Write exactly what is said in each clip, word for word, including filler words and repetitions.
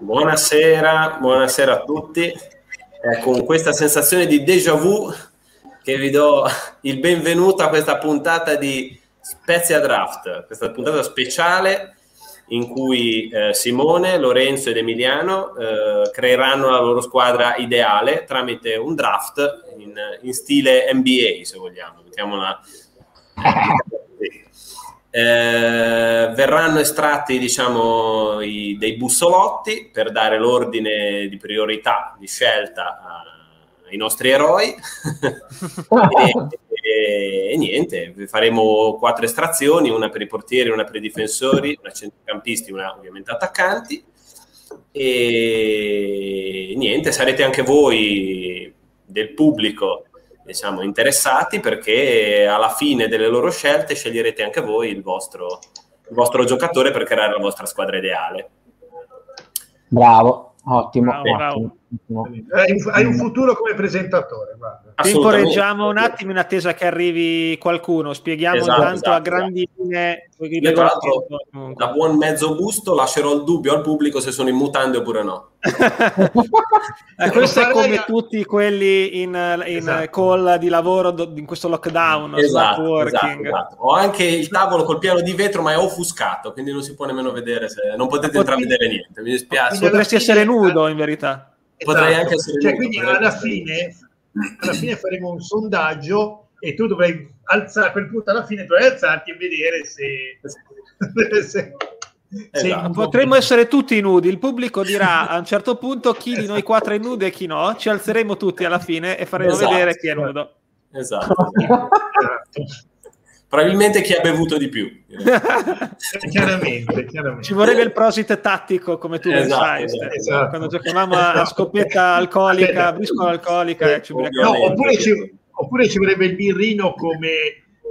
Buonasera, buonasera a tutti. Eh, con questa sensazione di déjà vu che vi do il benvenuto a questa puntata di Spezia Draft, questa puntata speciale in cui eh, Simone, Lorenzo ed Emiliano eh, creeranno la loro squadra ideale tramite un draft in, in stile N B A, se vogliamo. Mettiamola. Eh, verranno estratti diciamo i, dei bussolotti per dare l'ordine di priorità di scelta a, ai nostri eroi e, e, e niente, faremo quattro estrazioni, una per i portieri, una per i difensori, una centrocampisti, una ovviamente attaccanti, e niente, sarete anche voi del pubblico diciamo interessati, perché alla fine delle loro scelte sceglierete anche voi il vostro, il vostro giocatore per creare la vostra squadra ideale. Bravo, ottimo. Bravo, bravo. ottimo. Hai, hai un futuro come presentatore. Guarda. Temporeggiamo un attimo in attesa che arrivi qualcuno, spieghiamo esatto, tanto esatto, a grandi linee. Io tra l'altro da buon mezzo gusto lascerò il dubbio al pubblico se sono in mutande oppure no. Eh, questo è come tutti quelli in, in esatto. call di lavoro do, in questo lockdown esatto, working. Esatto, esatto. Ho anche il tavolo col piano di vetro ma è offuscato, quindi non si può nemmeno vedere, se, non potete intravedere niente, mi dispiace. Potresti essere nudo in verità. Esatto. Potrei anche essere cioè, nudo, quindi alla fine, alla fine faremo un sondaggio e tu dovrai alzare a quel punto, alla fine dovrai alzarti e vedere se... se... Esatto. Sì, potremmo essere tutti nudi, il pubblico dirà a un certo punto chi esatto. di noi quattro è nudo e chi no, ci alzeremo tutti alla fine e faremo esatto. vedere chi è nudo. Esatto. esatto. Probabilmente chi ha bevuto di più. chiaramente, chiaramente. Ci vorrebbe il prosit tattico, come tu esatto, sai, esatto, esatto. quando giocavamo a scoppietta alcolica, briscola alcolica, eh, ci no, oppure, ci, oppure ci vorrebbe il birrino come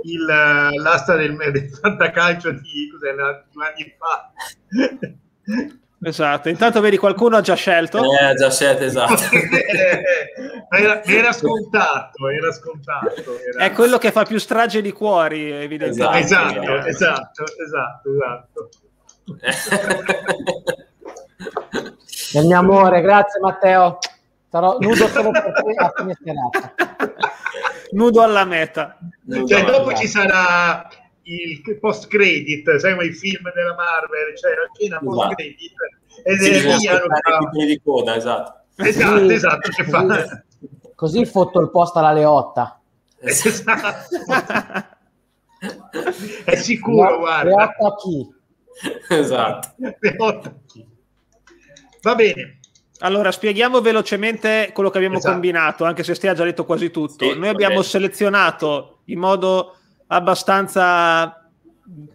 Il, l'asta del, del fantacalcio di cos'è, due anni fa. Esatto, intanto vedi qualcuno ha già scelto. Eh, già scelto, esatto. era, era scontato, era scontato. Era... È quello che fa più strage di cuori, evidentemente. Esatto, esatto, eh, esatto, esatto, esatto. Del mio amore, grazie Matteo. Sarò nudo solo per te a fine serata. Nudo alla meta. Nudo cioè, alla dopo meta. Ci sarà il post credit, sai come i film della Marvel, cioè la scena esatto. post credit ed sì, è via non di coda, esatto. Esatto, sì, esatto, che fa. Così fotto il posto alla Leotta. Esatto. È sicuro, Le, guarda. Leotta chi? Esatto. Leotta chi? Va bene. Allora, spieghiamo velocemente quello che abbiamo esatto. combinato, anche se Stia ha già detto quasi tutto. Sì, Noi abbiamo selezionato in modo abbastanza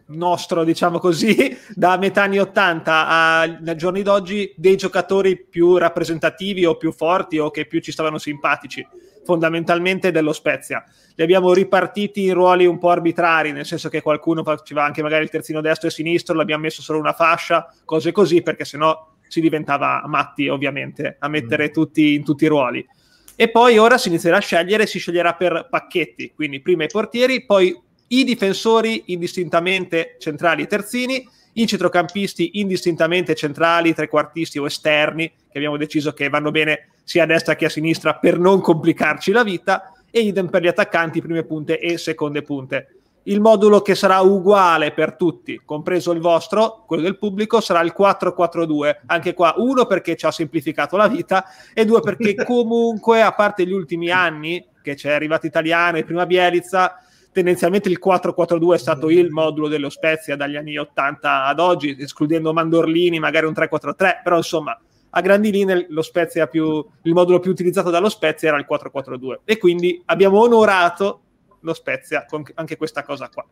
nostro, diciamo così, da metà anni ottanta ai giorni d'oggi, dei giocatori più rappresentativi o più forti o che più ci stavano simpatici, fondamentalmente dello Spezia. Li abbiamo ripartiti in ruoli un po' arbitrari, nel senso che qualcuno faceva anche magari il terzino destro e sinistro, l'abbiamo messo solo una fascia, cose così, perché sennò si diventava matti ovviamente a mettere tutti in tutti i ruoli. E poi ora si inizierà a scegliere, si sceglierà per pacchetti, quindi prima i portieri, poi i difensori indistintamente centrali e terzini, i centrocampisti indistintamente centrali, trequartisti o esterni, che abbiamo deciso che vanno bene sia a destra che a sinistra per non complicarci la vita, e idem per gli attaccanti, prime punte e seconde punte. Il modulo che sarà uguale per tutti, compreso il vostro, quello del pubblico, sarà il quattro quattro due. Anche qua, uno perché ci ha semplificato la vita e due perché comunque, a parte gli ultimi anni, che c'è arrivato Italiano e prima Bielizza, tendenzialmente il quattro quattro due è stato il modulo dello Spezia dagli anni ottanta ad oggi, escludendo Mandorlini, magari un tre quattro tre, però insomma, a grandi linee lo Spezia più, il modulo più utilizzato dallo Spezia era il quattro quattro due. E quindi abbiamo onorato lo Spezia con anche questa cosa qua.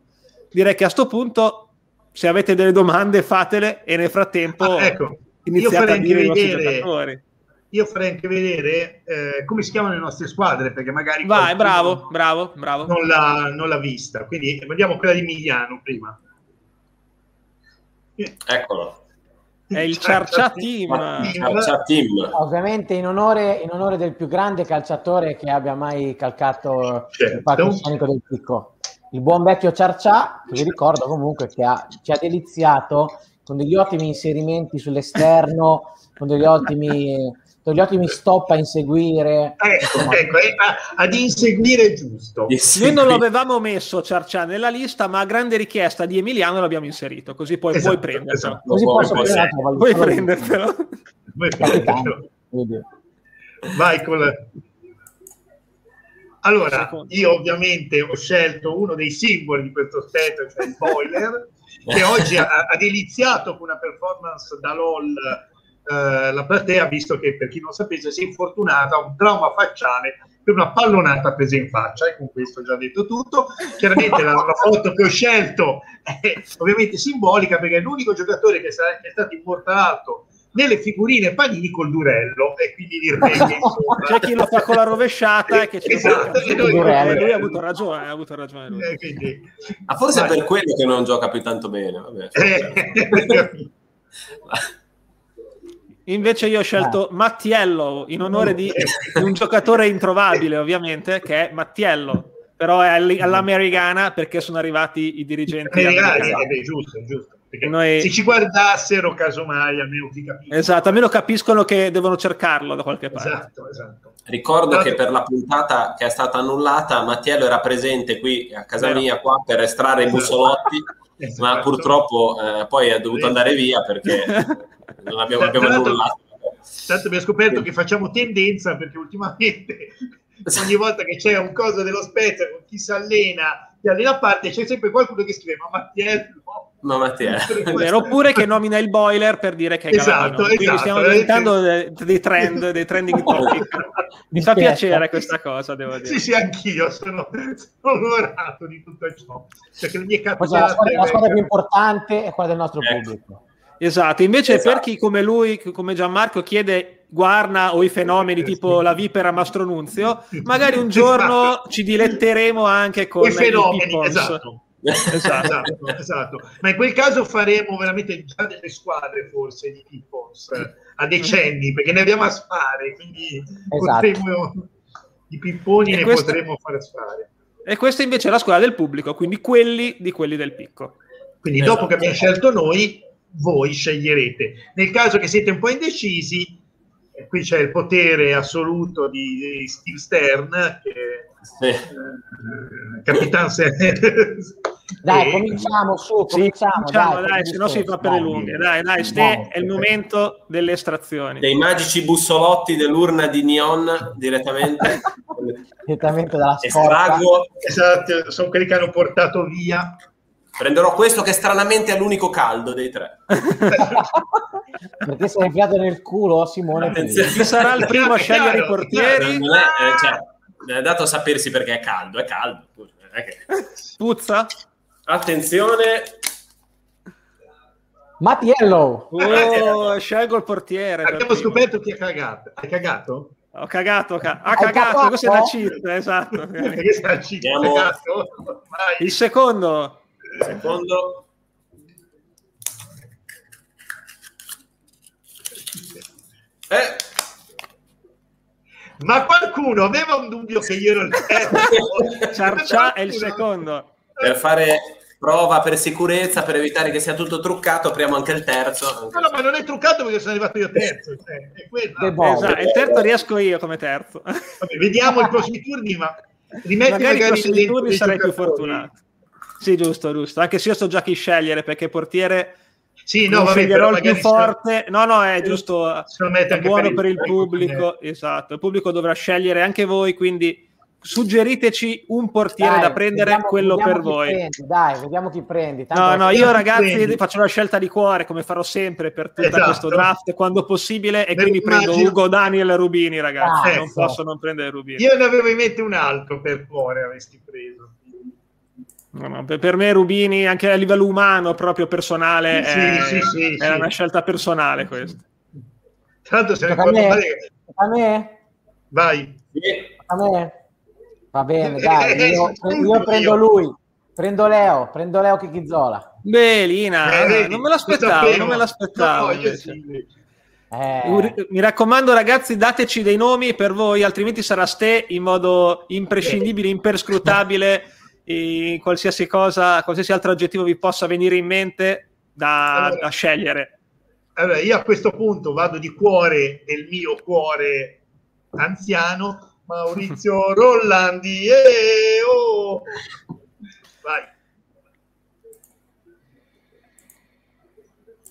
Direi che a sto punto, se avete delle domande, fatele, e nel frattempo ah, ecco, iniziate a dire i vostri giocatori. Io farei anche vedere eh, come si chiamano le nostre squadre, perché magari vai, bravo, bravo, bravo. Non l'ha, non l'ha vista, quindi vediamo quella di Migliano prima. Eccolo. È il Ciarcià Team. Ciarcià Team. Ovviamente in onore, in onore del più grande calciatore che abbia mai calcato certo. il palcoscenico del Picco. Il buon vecchio Ciarcià, che vi ricordo comunque che ha, ci ha deliziato con degli ottimi inserimenti sull'esterno, con degli ottimi, degli ottimi stop a inseguire. Ecco, ecco, ad inseguire giusto. Yes. Noi non l'avevamo messo Ciarcià nella lista, ma a grande richiesta di Emiliano l'abbiamo inserito, così poi esatto, puoi prendertelo. Esatto. Così puoi, posso prendere, puoi, puoi prendertelo. Puoi prendertelo. Vai con la... Allora, io ovviamente ho scelto uno dei simboli di questo set, cioè il boiler, che oggi ha, ha deliziato con una performance da LOL eh, la platea, visto che, per chi non sapesse, si è infortunata, ha un trauma facciale per una pallonata presa in faccia, e con questo ho già detto tutto. Chiaramente la, la foto che ho scelto è ovviamente simbolica, perché è l'unico giocatore che, sarà, che è stato immortalato nelle figurine Panini col durello, e quindi direi che c'è chi lo fa con la rovesciata e che ci esatto, e lui, durello. Lui ha avuto ragione, ha avuto ragione lui. Eh, quindi... ah, forse è per quello che non gioca più tanto bene. Vabbè, eh. Invece io ho scelto Mattiello in onore di un giocatore introvabile, ovviamente, che è Mattiello, però è all'americana, perché sono arrivati i dirigenti americani. Eh, giusto, giusto. Noi... se ci guardassero casomai almeno ti capiscono. Esatto, almeno capiscono che devono cercarlo da qualche parte. Esatto, esatto. Ricordo esatto. che per la puntata che è stata annullata Mattiello era presente qui a casa mia qua per estrarre esatto. i bussolotti, esatto. ma purtroppo eh, poi è dovuto andare via perché non abbiamo, abbiamo tanto, annullato. Tanto abbiamo scoperto sì. che facciamo tendenza, perché ultimamente ogni volta che c'è un coso dello Spezia con chi si allena, chi allena a parte, c'è sempre qualcuno che scrive ma Mattiello... No, Mattia. Vero, oppure che nomina il boiler per dire che è esatto, esatto, quindi stiamo diventando dei, dei trend, dei trending topic. Mi fa piacere questa cosa, devo dire. Sì, sì, anch'io sono onorato di tutto ciò. Perché le mie capitate... Poi, la squadra più importante è quella del nostro eh. pubblico. Esatto, invece esatto. per chi come lui, come Gianmarco, chiede Guarna o i fenomeni tipo la vipera Mastronunzio, magari un giorno esatto. ci diletteremo anche con i fenomeni, esatto. Esatto, esatto, ma in quel caso faremo veramente già delle squadre forse di Pippons a decenni, perché ne abbiamo a sfare, quindi esatto. potremo, i pipponi e ne questo, potremo fare a sfare. E questa invece è la squadra del pubblico, quindi quelli di quelli del picco. Quindi esatto. dopo che abbiamo scelto noi, voi sceglierete. Nel caso che siete un po' indecisi, qui c'è il potere assoluto di Steve Stern, che sì. eh, Capitan dai eh, cominciamo su cominciamo sì, dai, dai se no si fa per le lunghe dai dai ste è il momento delle estrazioni dei magici bussolotti dell'urna di neon direttamente direttamente dalla scorta. Esatto, sono quelli che hanno portato via. Prenderò questo che stranamente è l'unico caldo dei tre. Perché sei infilato nel culo Simone. Chi sarà il primo a scegliere i portieri? Non è, cioè, dato a sapersi perché è caldo, è caldo. Puzza? Attenzione. Mattiello. Oh, scelgo il portiere. Abbiamo scoperto chi ha cagato. Hai cagato? Ho cagato, ca- ha cagato, questa è la cheat, esatto. Abbiamo... il secondo... secondo eh. ma qualcuno aveva un dubbio che io ero il terzo. Ciarcià è il secondo. Per fare prova, per sicurezza, per evitare che sia tutto truccato, apriamo anche il terzo. No, no, ma non è truccato perché sono arrivato io terzo, cioè, è quello. Esatto, il terzo riesco io come terzo. Vabbè, vediamo i prossimi turni, ma rimetti magari, magari i prossimi turni sarei più fortunato. Sì, giusto, giusto. Anche se io so già chi scegliere, perché portiere sì, no, vabbè, sceglierò il più forte. No, no, è giusto, è buono per il pubblico. Esatto, il pubblico dovrà scegliere anche voi, quindi suggeriteci un portiere dai, da prendere, vediamo, quello vediamo per voi. Prendi, dai, vediamo chi prendi. Tanto no, no, io ragazzi prendi. faccio una scelta di cuore, come farò sempre per tutto esatto. questo draft, quando possibile, e me quindi immagino... prendo Ugo Daniel Rubini, ragazzi. Ah, non ecco. posso non prendere Rubini. Io ne avevo in mente un altro per cuore, avresti preso. No, no, per me Rubini anche a livello umano, proprio personale, sì, è, sì, sì, è sì. una scelta personale questa. Tanto se ne a me. Che... a me? Vai. A me? Va bene, dai, io, io prendo lui, prendo Leo, prendo Leo Chichizola. Beh, Lina, eh, non me l'aspettavo, non me l'aspettavo. No, sì. eh. Mi raccomando ragazzi, dateci dei nomi per voi, altrimenti sarà ste in modo imprescindibile, imperscrutabile. Qualsiasi cosa, qualsiasi altro aggettivo vi possa venire in mente, da, allora, da scegliere. Allora, io a questo punto vado di cuore nel mio cuore anziano, Maurizio Rollandi. Eh, oh! Vai.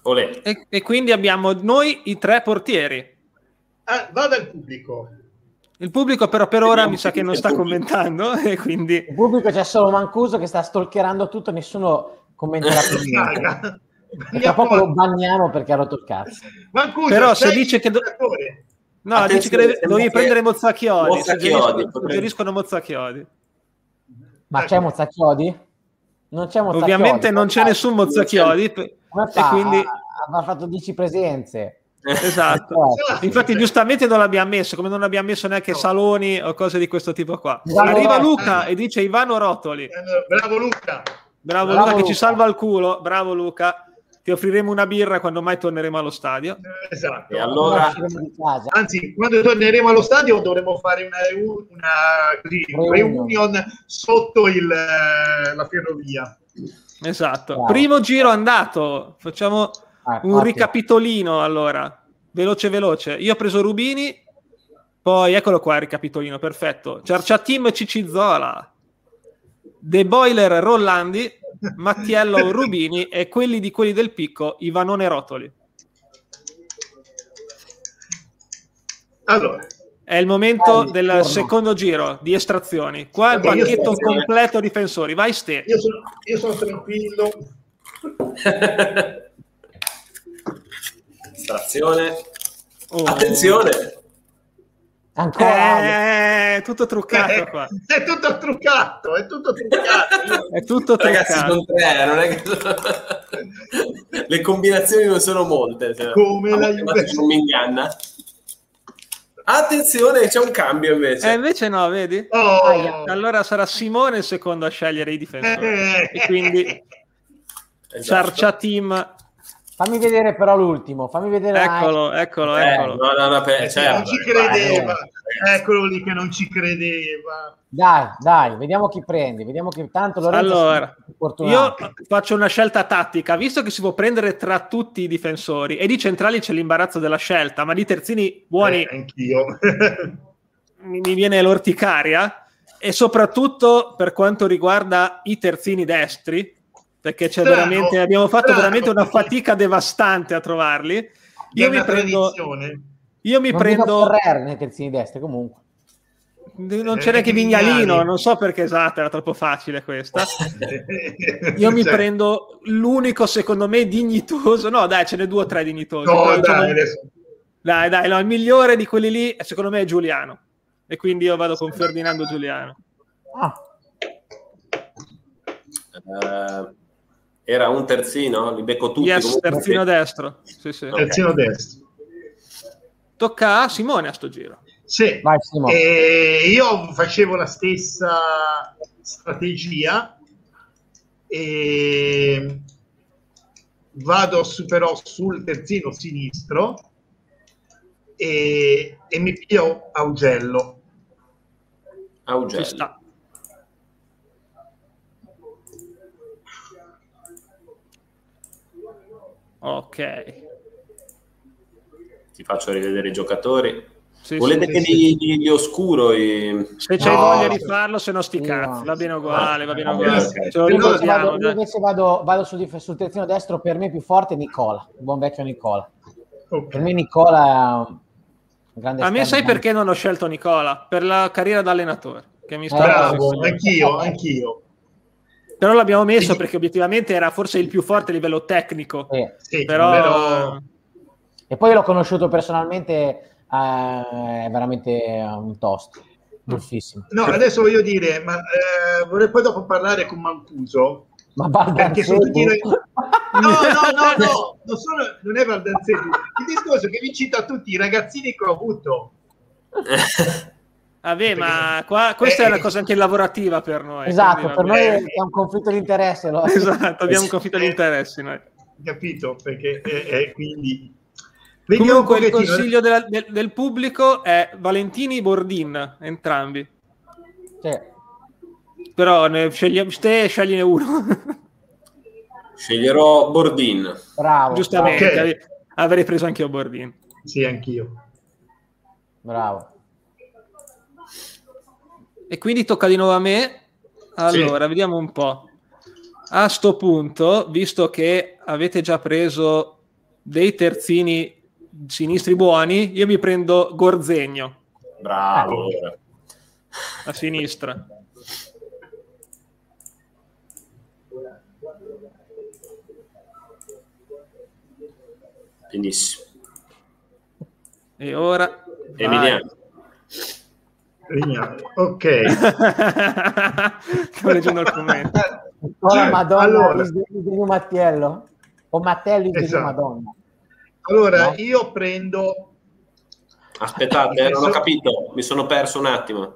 Olè. E, e quindi abbiamo noi i tre portieri. Ah, vada il pubblico. Il pubblico però per ora mi sa che non sta commentando, e quindi... Il pubblico c'è solo Mancuso che sta stalkerando tutto, nessuno commenterà più niente. Tra poco lo banniamo perché ha rotto il cazzo. Mancuso, però se dice che... Do... No, attenzione, dice che deve... dovevi prendere Mozzacchiodi. Mozzacchiodi suggeriscono Mozzacchiodi. Ma c'è Mozzacchiodi? Non c'è Mozzacchiodi. Ovviamente non c'è nessun Mozzacchiodi. Come fa? E quindi... ha, ha fatto dieci presenze. Esatto, infatti giustamente non l'abbiamo messo, come non abbiamo messo neanche no. Saloni o cose di questo tipo qua. Bravo, arriva Luca e dice Ivano Rotoli. Bravo Luca, bravo, bravo Luca, Luca che ci salva il culo. Bravo Luca, ti offriremo una birra quando mai torneremo allo stadio. Esatto, e allora... anzi quando torneremo allo stadio dovremo fare una, una, una reunion sotto il, la ferrovia. Esatto, wow. Primo giro andato, facciamo... Ah, un okay. ricapitolino allora, veloce veloce. Io ho preso Rubini, poi eccolo qua il ricapitolino, perfetto. Ciarcià Team Chichizola, The Boiler Rollandi, Mattiello Rubini e quelli di quelli del picco Ivanone Rotoli. Allora è il momento del torno. Secondo giro di estrazioni. Qua il pacchetto completo eh. difensori, vai Ste. Io sono, io sono tranquillo. Attrazione. Oh. Attenzione. Ancora. È tutto truccato qua. È tutto truccato, è tutto truccato. È tutto Ragazzi, truccato. Sono tre, non è che sono... Le combinazioni non sono molte. Cioè, come la non mi inganna. Attenzione, c'è un cambio invece. Eh, invece no, vedi? Oh. Allora sarà Simone il secondo a scegliere i difensori. Eh. E quindi esatto. Ciarcià Team... Fammi vedere però l'ultimo, fammi vedere. Eccolo, la... eccolo, eh, eccolo. No, no, no, per... cioè, non ci credeva, vai. Eccolo lì che non ci credeva. Dai, dai, vediamo chi prendi, vediamo chi... Tanto Lorenzo allora, io faccio una scelta tattica, visto che si può prendere tra tutti i difensori, e di centrali c'è l'imbarazzo della scelta, ma di terzini buoni... Eh, anch'io. Mi viene l'orticaria, e soprattutto per quanto riguarda i terzini destri, perché c'è veramente, abbiamo fatto strano, veramente una fatica devastante a trovarli. Io mi prendo, io mi non prendo Ferrer nei terzini destri comunque. Non c'è neanche Vignalino, non so perché, esatto, era troppo facile questa. Io mi cioè. prendo l'unico secondo me dignitoso, no dai ce ne due o tre dignitosi. No, dai, dai, adesso... dai, dai no, il migliore di quelli lì secondo me è Giuliano e quindi io vado con Ferdinando Giuliano. Ah. Uh... Era un terzino, li becco tutti. Yes, terzino perché... destro. Sì, sì. Okay. Terzino destro. Tocca a Simone a sto giro. Sì. Vai, Simone. Eh, io facevo la stessa strategia. Eh, vado però sul terzino sinistro eh, e mi piglio Augello. Augello. Ci sta. Ok, ti faccio rivedere i giocatori. Sì, volete sì, che sì. Li, li oscuro? E... se c'hai no. voglia di farlo, se no sti cazzo. No. Va bene uguale, va bene uguale. Okay. Io invece vado, io invece vado, vado sul, sul terzino destro, per me più forte Nicola, il buon vecchio Nicola. Okay. Per me Nicola è un grande... A me sai perché non ho scelto Nicola? Per la carriera da allenatore. Che mi sta eh, bravo, anch'io, anch'io. Però l'abbiamo messo sì. perché obiettivamente era forse il più forte a livello tecnico. Sì. Sì, però... però... E poi l'ho conosciuto personalmente, eh, è veramente un tosto, buffissimo. No, adesso voglio dire, ma eh, vorrei poi dopo parlare con Mancuso. Ma Baldanzetti? Noi... No, no, no, no, non, sono... non è Baldanzetti. Il discorso è che vi cita tutti i ragazzini che ho avuto. Vabbè, ma qua, questa eh, è una cosa anche lavorativa per noi. Esatto, quindi, per noi è un conflitto di interesse. Lo... Esatto, abbiamo un conflitto eh, di interessi noi. Capito, perché eh, eh, quindi... Vediamo. Comunque il consiglio della, del, del pubblico è Valentini Bordin, entrambi. Sì. Però ne scegli, te scegliene uno. Sceglierò Bordin. Bravo. Giustamente, okay. Avrei preso anche io Bordin. Sì, anch'io. Bravo. E quindi tocca di nuovo a me. Allora, sì. Vediamo un po'. A sto punto, visto che avete già preso dei terzini sinistri buoni, io mi prendo Gorzegno. Bravo. A sinistra. Benissimo. E ora Emiliano. Ok. Stavo leggendo il commento. Ora Madonna, allora. Disegno Mattiello. O Mattiello in esatto. Madonna. Allora, no. Io prendo... Aspettate, eh, non ho capito. Mi sono perso un attimo.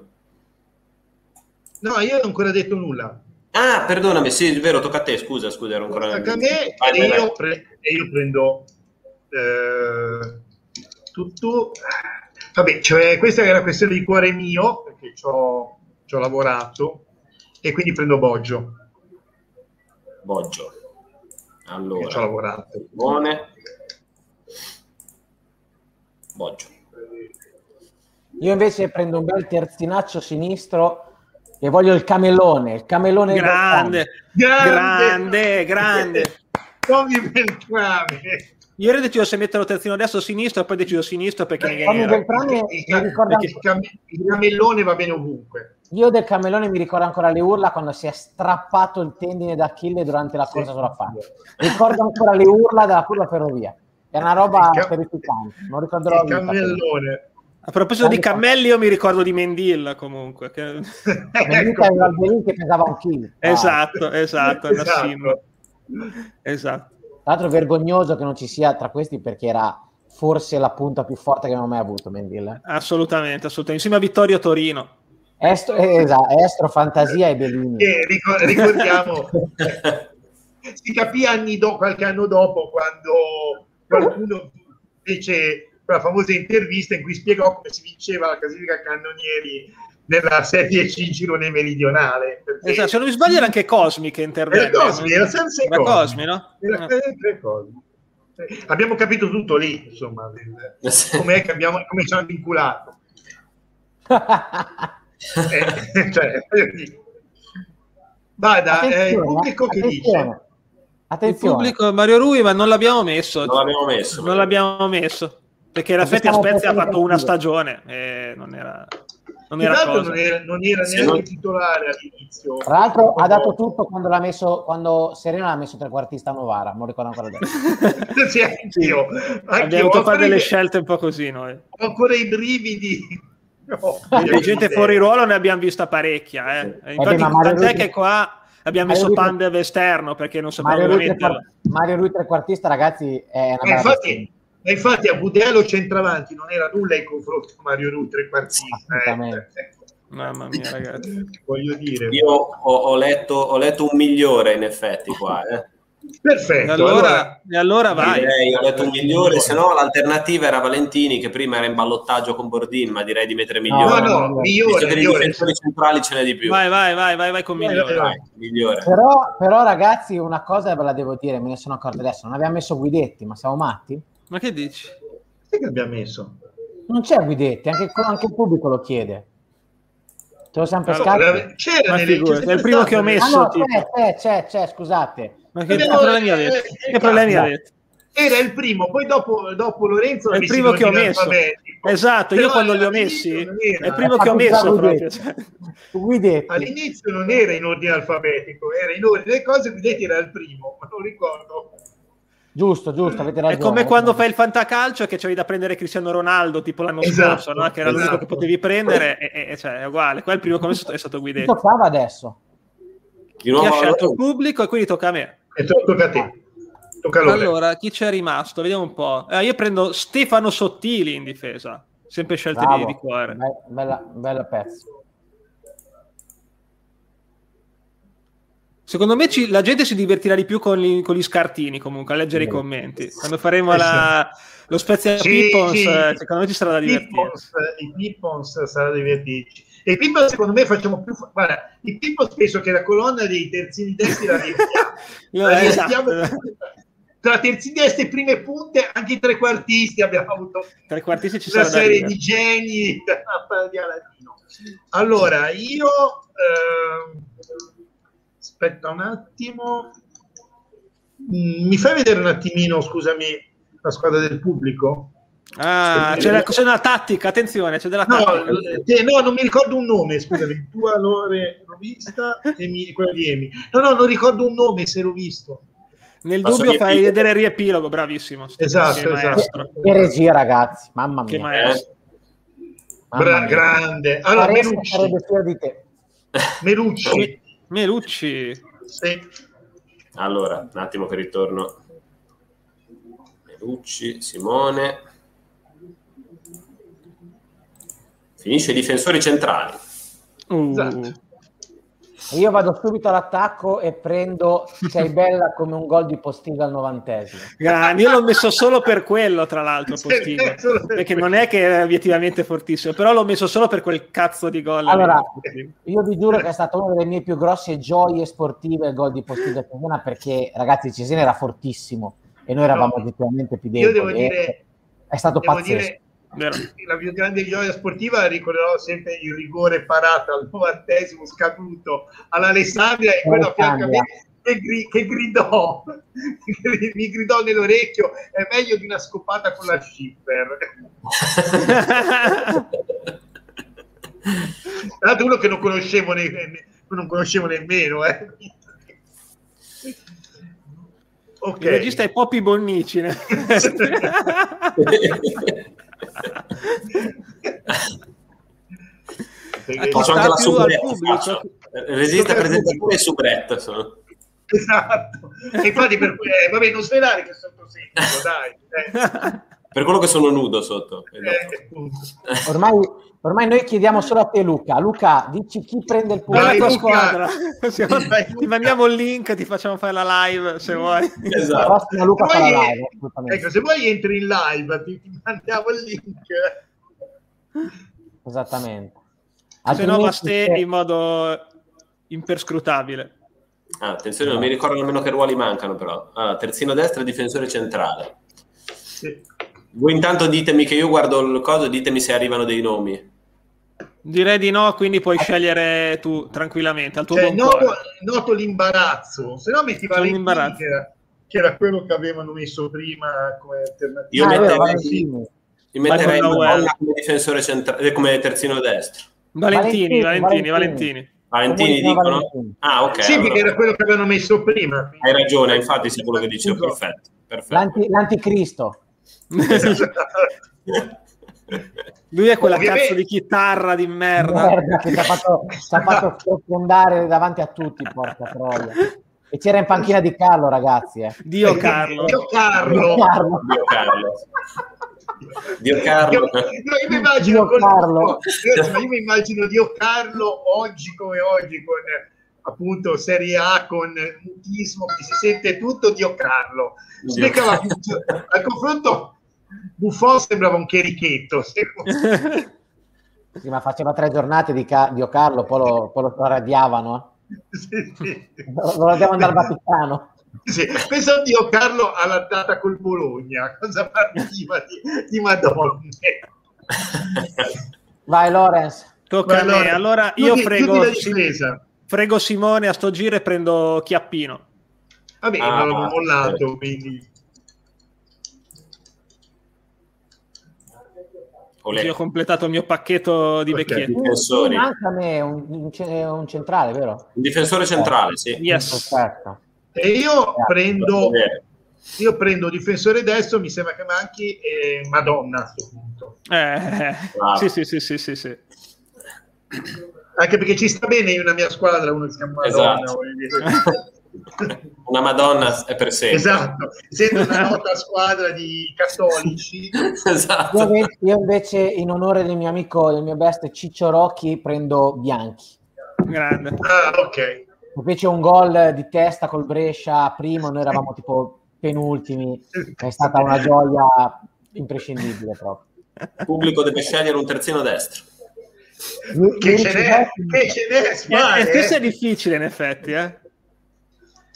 No, io non ho ancora detto nulla. Ah, perdonami, sì, è vero, tocca a te, scusa, scusa, ero ancora... Tocca a me vai, e vai, io, vai. Pre io prendo... Eh, tutto... Vabbè, cioè, questa era una questione di cuore mio, perché ci ho, ci ho lavorato, e quindi prendo Boggio. Boggio. Allora... Ci ho lavorato. Buone. Boggio. Io invece prendo un bel terzinaccio sinistro e voglio il Camelone, il Camelone grande, grande, grande, grande. Tommy Beltrame. Io ero deciso se metterlo terzino adesso o sinistro, poi decido sinistro perché eh, Tommy Beltrame mi ricorda perché... anche... il Camelone va bene ovunque. Io del Camelone mi ricordo ancora le urla quando si è strappato il tendine d'Achille durante la corsa sì. sulla panna. Ricordo ancora le urla della curva ferrovia. È una roba cam... terrificante, non ricorderò il Camelone. A proposito di cammelli, io mi ricordo di Mendilla comunque. Che... ecco. Che pesava un chilo. Esatto, esatto. Esatto. Esatto. Tra l'altro vergognoso che non ci sia tra questi perché era forse la punta più forte che abbiamo mai avuto, Mendilla. Assolutamente, assolutamente. Insieme a Vittorio Torino. Estro, esatto, Estro, Fantasia e Bellini. E ricordiamo, si capì anni dopo, qualche anno dopo, quando qualcuno fece... quella famosa intervista in cui spiegò come si vinceva la classifica cannonieri nella Serie C girone meridionale. Esatto, se non mi sbaglio era anche Cosmi che intervenne. Era Cosmi, era sempre era Cosmi. Cosmi, no? Era sempre Cosmi. Abbiamo capito tutto lì, insomma, come ci hanno vinculato. eh, cioè, vada, eh, il pubblico che dice... Attenzione. Il pubblico Mario Rui, ma non l'abbiamo messo. Non l'abbiamo messo. Non l'abbiamo messo. Perché la Spezia Spezia ha fatto una stagione e non era, non era cosa. Non era, non era sì, neanche non... titolare all'inizio. Tra l'altro ha dato tutto quando l'ha messo, quando Serena l'ha messo trequartista a Novara, non ricordo ancora adesso. Sì, anch'io. Abbiamo fatto fare delle scelte un po' così noi. Ho ancora i brividi. No, di gente fuori ruolo ne abbiamo vista parecchia. Eh. Sì. Infatti tant'è che qua... Abbiamo messo Pandev esterno perché non sapevamo metterlo. Mario Rui trequartista, ragazzi, è una infatti, infatti a Budello centravanti non era nulla in confronto con Mario Rui trequartista. Eh. Mamma mia, ragazzi. Voglio dire. Io ho, ho, letto, ho letto un migliore, in effetti, qua. Eh. Perfetto. E allora, allora, allora vai. Direi, ho letto un migliore, se no l'alternativa era Valentini, che prima era in ballottaggio con Bordin, ma direi di mettere migliore. No, no, no migliore. Dei difensori centrali ce n'è di più. Vai, vai, vai, vai, vai con vai, migliore. Vai. Migliore. Però, però, ragazzi, una cosa ve la devo dire, me ne sono accorto adesso. Non abbiamo messo Guidetti, ma siamo matti? Ma che dici? Sì che abbiamo messo? Non c'è Guidetti, anche, anche il pubblico lo chiede. Te lo siamo pescato? Allora, c'era nelle... È il primo che ho messo. Ah, no, c'è, c'è, c'è, scusate. Ma che abbiamo, problemi eh, avete? Eh, che problemi eh, avete? Era il primo, poi dopo, dopo Lorenzo... È il primo che ho messo. Esatto, però io quando li ho messi... È il primo che ho messo proprio. All'inizio non era in ordine alfabetico, era in ordine delle cose, Guidetti era il primo, ma non ricordo. Giusto, giusto, avete ragione. È come quando fai il fantacalcio che c'avevi da prendere Cristiano Ronaldo, tipo l'anno esatto, scorso, no? Che era esatto. L'unico che potevi prendere, e, e, cioè, è uguale. Qua il primo che ho messo è stato Guidetti. Toccava adesso. Chi ha scelto il pubblico e quindi tocca a me. E tocca a te. Tocca a allora, chi c'è rimasto? Vediamo un po'. Eh, io prendo Stefano Sottili in difesa. Sempre scelte di, di cuore. Be bella, bella pezzo. Secondo me ci, la gente si divertirà di più con gli, con gli scartini, comunque, a leggere sì. I commenti. Quando faremo la, lo Spezia sì, Pippons, sì. Secondo me ci sarà da divertirci. I Pippons sarà da divertirci. E Pippo secondo me facciamo più... Guarda, il Pippo spesso che la colonna dei terzini destri la rimettiamo. No, esatto. Tra terzini destri e prime punte, anche i trequartisti abbiamo avuto trequartisti ci una serie di geni di Aladino. Allora, io... Eh, aspetta un attimo... Mi fai vedere un attimino, scusami, la squadra del pubblico? Ah, c'è una tattica, attenzione, c'è della tattica. No, te, no, non mi ricordo un nome, scusami, tu allora l'ho vista e mi, quella di Emi. No, no, non ricordo un nome se l'ho visto. Nel Passo dubbio fai vedere il riepilogo, bravissimo. Esatto, esatto. Che regia, ragazzi, mamma mia. Che maestro. Mamma Bra mia. Grande. Allora, Melucci. Di te. Melucci. Melucci. Sì. Allora, un attimo che ritorno. Melucci, Simone. Finisce i difensori centrali. Mm. Esatto. Io vado subito all'attacco e prendo Sei bella come un gol di Postiga al novantesimo. Grande, io l'ho messo solo per quello, tra l'altro, Postiga, perché non è che è obiettivamente fortissimo, però l'ho messo solo per quel cazzo di gol. Allora, io vi giuro che è stata una delle mie più grosse gioie sportive il gol di Postiga a Cesena, perché ragazzi, Cesena era fortissimo e noi eravamo no, obiettivamente più deboli. Io devo dire, è stato devo pazzesco. Dire... La più grande gioia sportiva ricorderò sempre il rigore parato al novantesimo scaduto all'Alessandria e quello a fianco a me che, gri che gridò, che mi gridò nell'orecchio: è meglio di una scopata con la shipper. Tra l'altro uno che non conoscevo, ne non conoscevo nemmeno, eh. Okay. Il regista è Poppy Bonnici. Faccio anche la subretta. Resiste a presentazione e subretta. Esatto. E infatti, per eh, vabbè, non svelare che sotto sento, dai. Eh. Per quello che sono nudo sotto. Eh. Ormai, ormai noi chiediamo solo a te, Luca. Luca, dici chi prende il punto. Dai, la tua squadra. Ti mandiamo il link, ti facciamo fare la live se vuoi. Esatto. Se, Luca vuoi la live, ecco, se vuoi entri in live, ti, ti mandiamo il link. Esattamente. Se no basta in modo imperscrutabile. Ah, attenzione, non mi ricordo nemmeno che ruoli mancano però. Ah, terzino destra e difensore centrale. Sì. Voi intanto ditemi che io guardo il coso, ditemi se arrivano dei nomi. Direi di no, quindi puoi scegliere tu tranquillamente. Al tuo cioè, noto, noto l'imbarazzo, se no metti Valentini, che, che era quello che avevano messo prima come alternativa. Io ah, metterei, Valentini. Io metterei Valentini come difensore centrale, come terzino destro. Valentini, Valentini, Valentini. Valentini, Valentini dicono? Valentini. Ah, ok. Sì, allora, perché era quello che avevano messo prima. Hai ragione, infatti, sì, quello che dicevo, perfetto. perfetto. L'anticristo. Lui è quella ovviamente... cazzo di chitarra di merda, merda che ci ha fatto, ci ha fatto sprofondare davanti a tutti, porca troia, e c'era in panchina di Carlo, ragazzi, eh. Dio Carlo Dio Carlo Dio Carlo Dio Carlo, Dio Carlo. Dio, no, io mi immagino Dio Carlo. Io, io mi immagino Dio Carlo oggi come oggi, con appunto Serie A, con mutismo che si sente tutto. Dio Carlo spiegava tutto. Al confronto Buffon sembrava un cherichetto, sì, ma faceva tre giornate di Ca Dio Carlo, poi lo, poi lo radiavano, eh. Sì, sì. Lo, lo radiavano dal Vaticano, sì. Penso Dio Carlo alla data col Bologna, cosa partiva di, di madonna. Vai Lorenz, tocca vai, a me. Allora io chiudi, prego chiudi Frego Simone a sto giro e prendo Chiappino. Va bene, ah, l'ho mollato, quindi. Io ho completato il mio pacchetto di vecchietti. Difensori. Manca me un, un centrale, vero? Un difensore centrale, sì. Yes. E io prendo, io prendo difensore destro, mi sembra che manchi eh, Madonna a questo punto. Eh, ah. Sì, sì, sì, sì, sì, sì. Anche perché ci sta bene in una mia squadra uno che si chiama Madonna. Esatto. Una Madonna è per sempre. Esatto, essendo una nota squadra di cattolici. Esatto. Io, io invece, in onore del mio amico, del mio best Ciccio Rocchi, prendo Bianchi. Grande. Ah, ok. Invece un gol di testa col Brescia primo, noi eravamo tipo penultimi, è stata una gioia imprescindibile proprio. Il pubblico deve scegliere un terzino destro. Che ce n'è? Che ce n'è? Questo è difficile, in effetti, eh.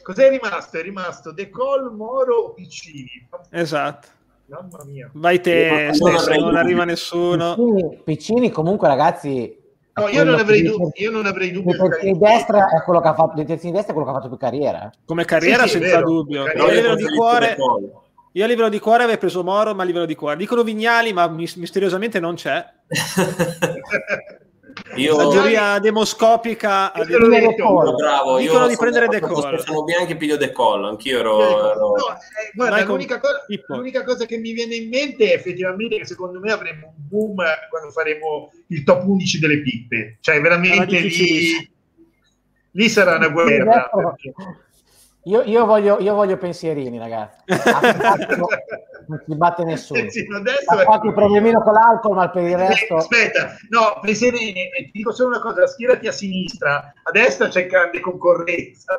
Cos'è rimasto? È rimasto De Col, Moro, Piccini. Esatto. Mamma mia. Vai te, stesso, non arriva nessuno. Piccini, Piccini comunque, ragazzi... No, io non avrei dubbio. Io non avrei dubbio. Il terzino di destra è quello che ha fatto, il terzino di destra è quello che ha fatto più carriera. Come carriera, sì, sì, senza dubbio. Carriera. No, a livello di cuore, io a livello di cuore avrei preso Moro, ma a livello di cuore dicono Vignali, ma misteriosamente non c'è. Io... La teoria demoscopica io lo dico, dico, bravo, dicono io di prendere De Col. Sono bianchi e piglio De Col, anch'io ero. ero... No, eh, guarda, Michael... l'unica, cosa, l'unica cosa che mi viene in mente è effettivamente che secondo me avremo un boom quando faremo il top undici delle pippe, cioè veramente lì, lì sarà una guerra. Io, io, voglio, io voglio pensierini, ragazzi. Non si batte nessuno. Ha fatto un problemino con l'alcol, ma per il resto... Aspetta, no, pensierini, ti dico solo una cosa, schierati a sinistra, a destra c'è grande concorrenza.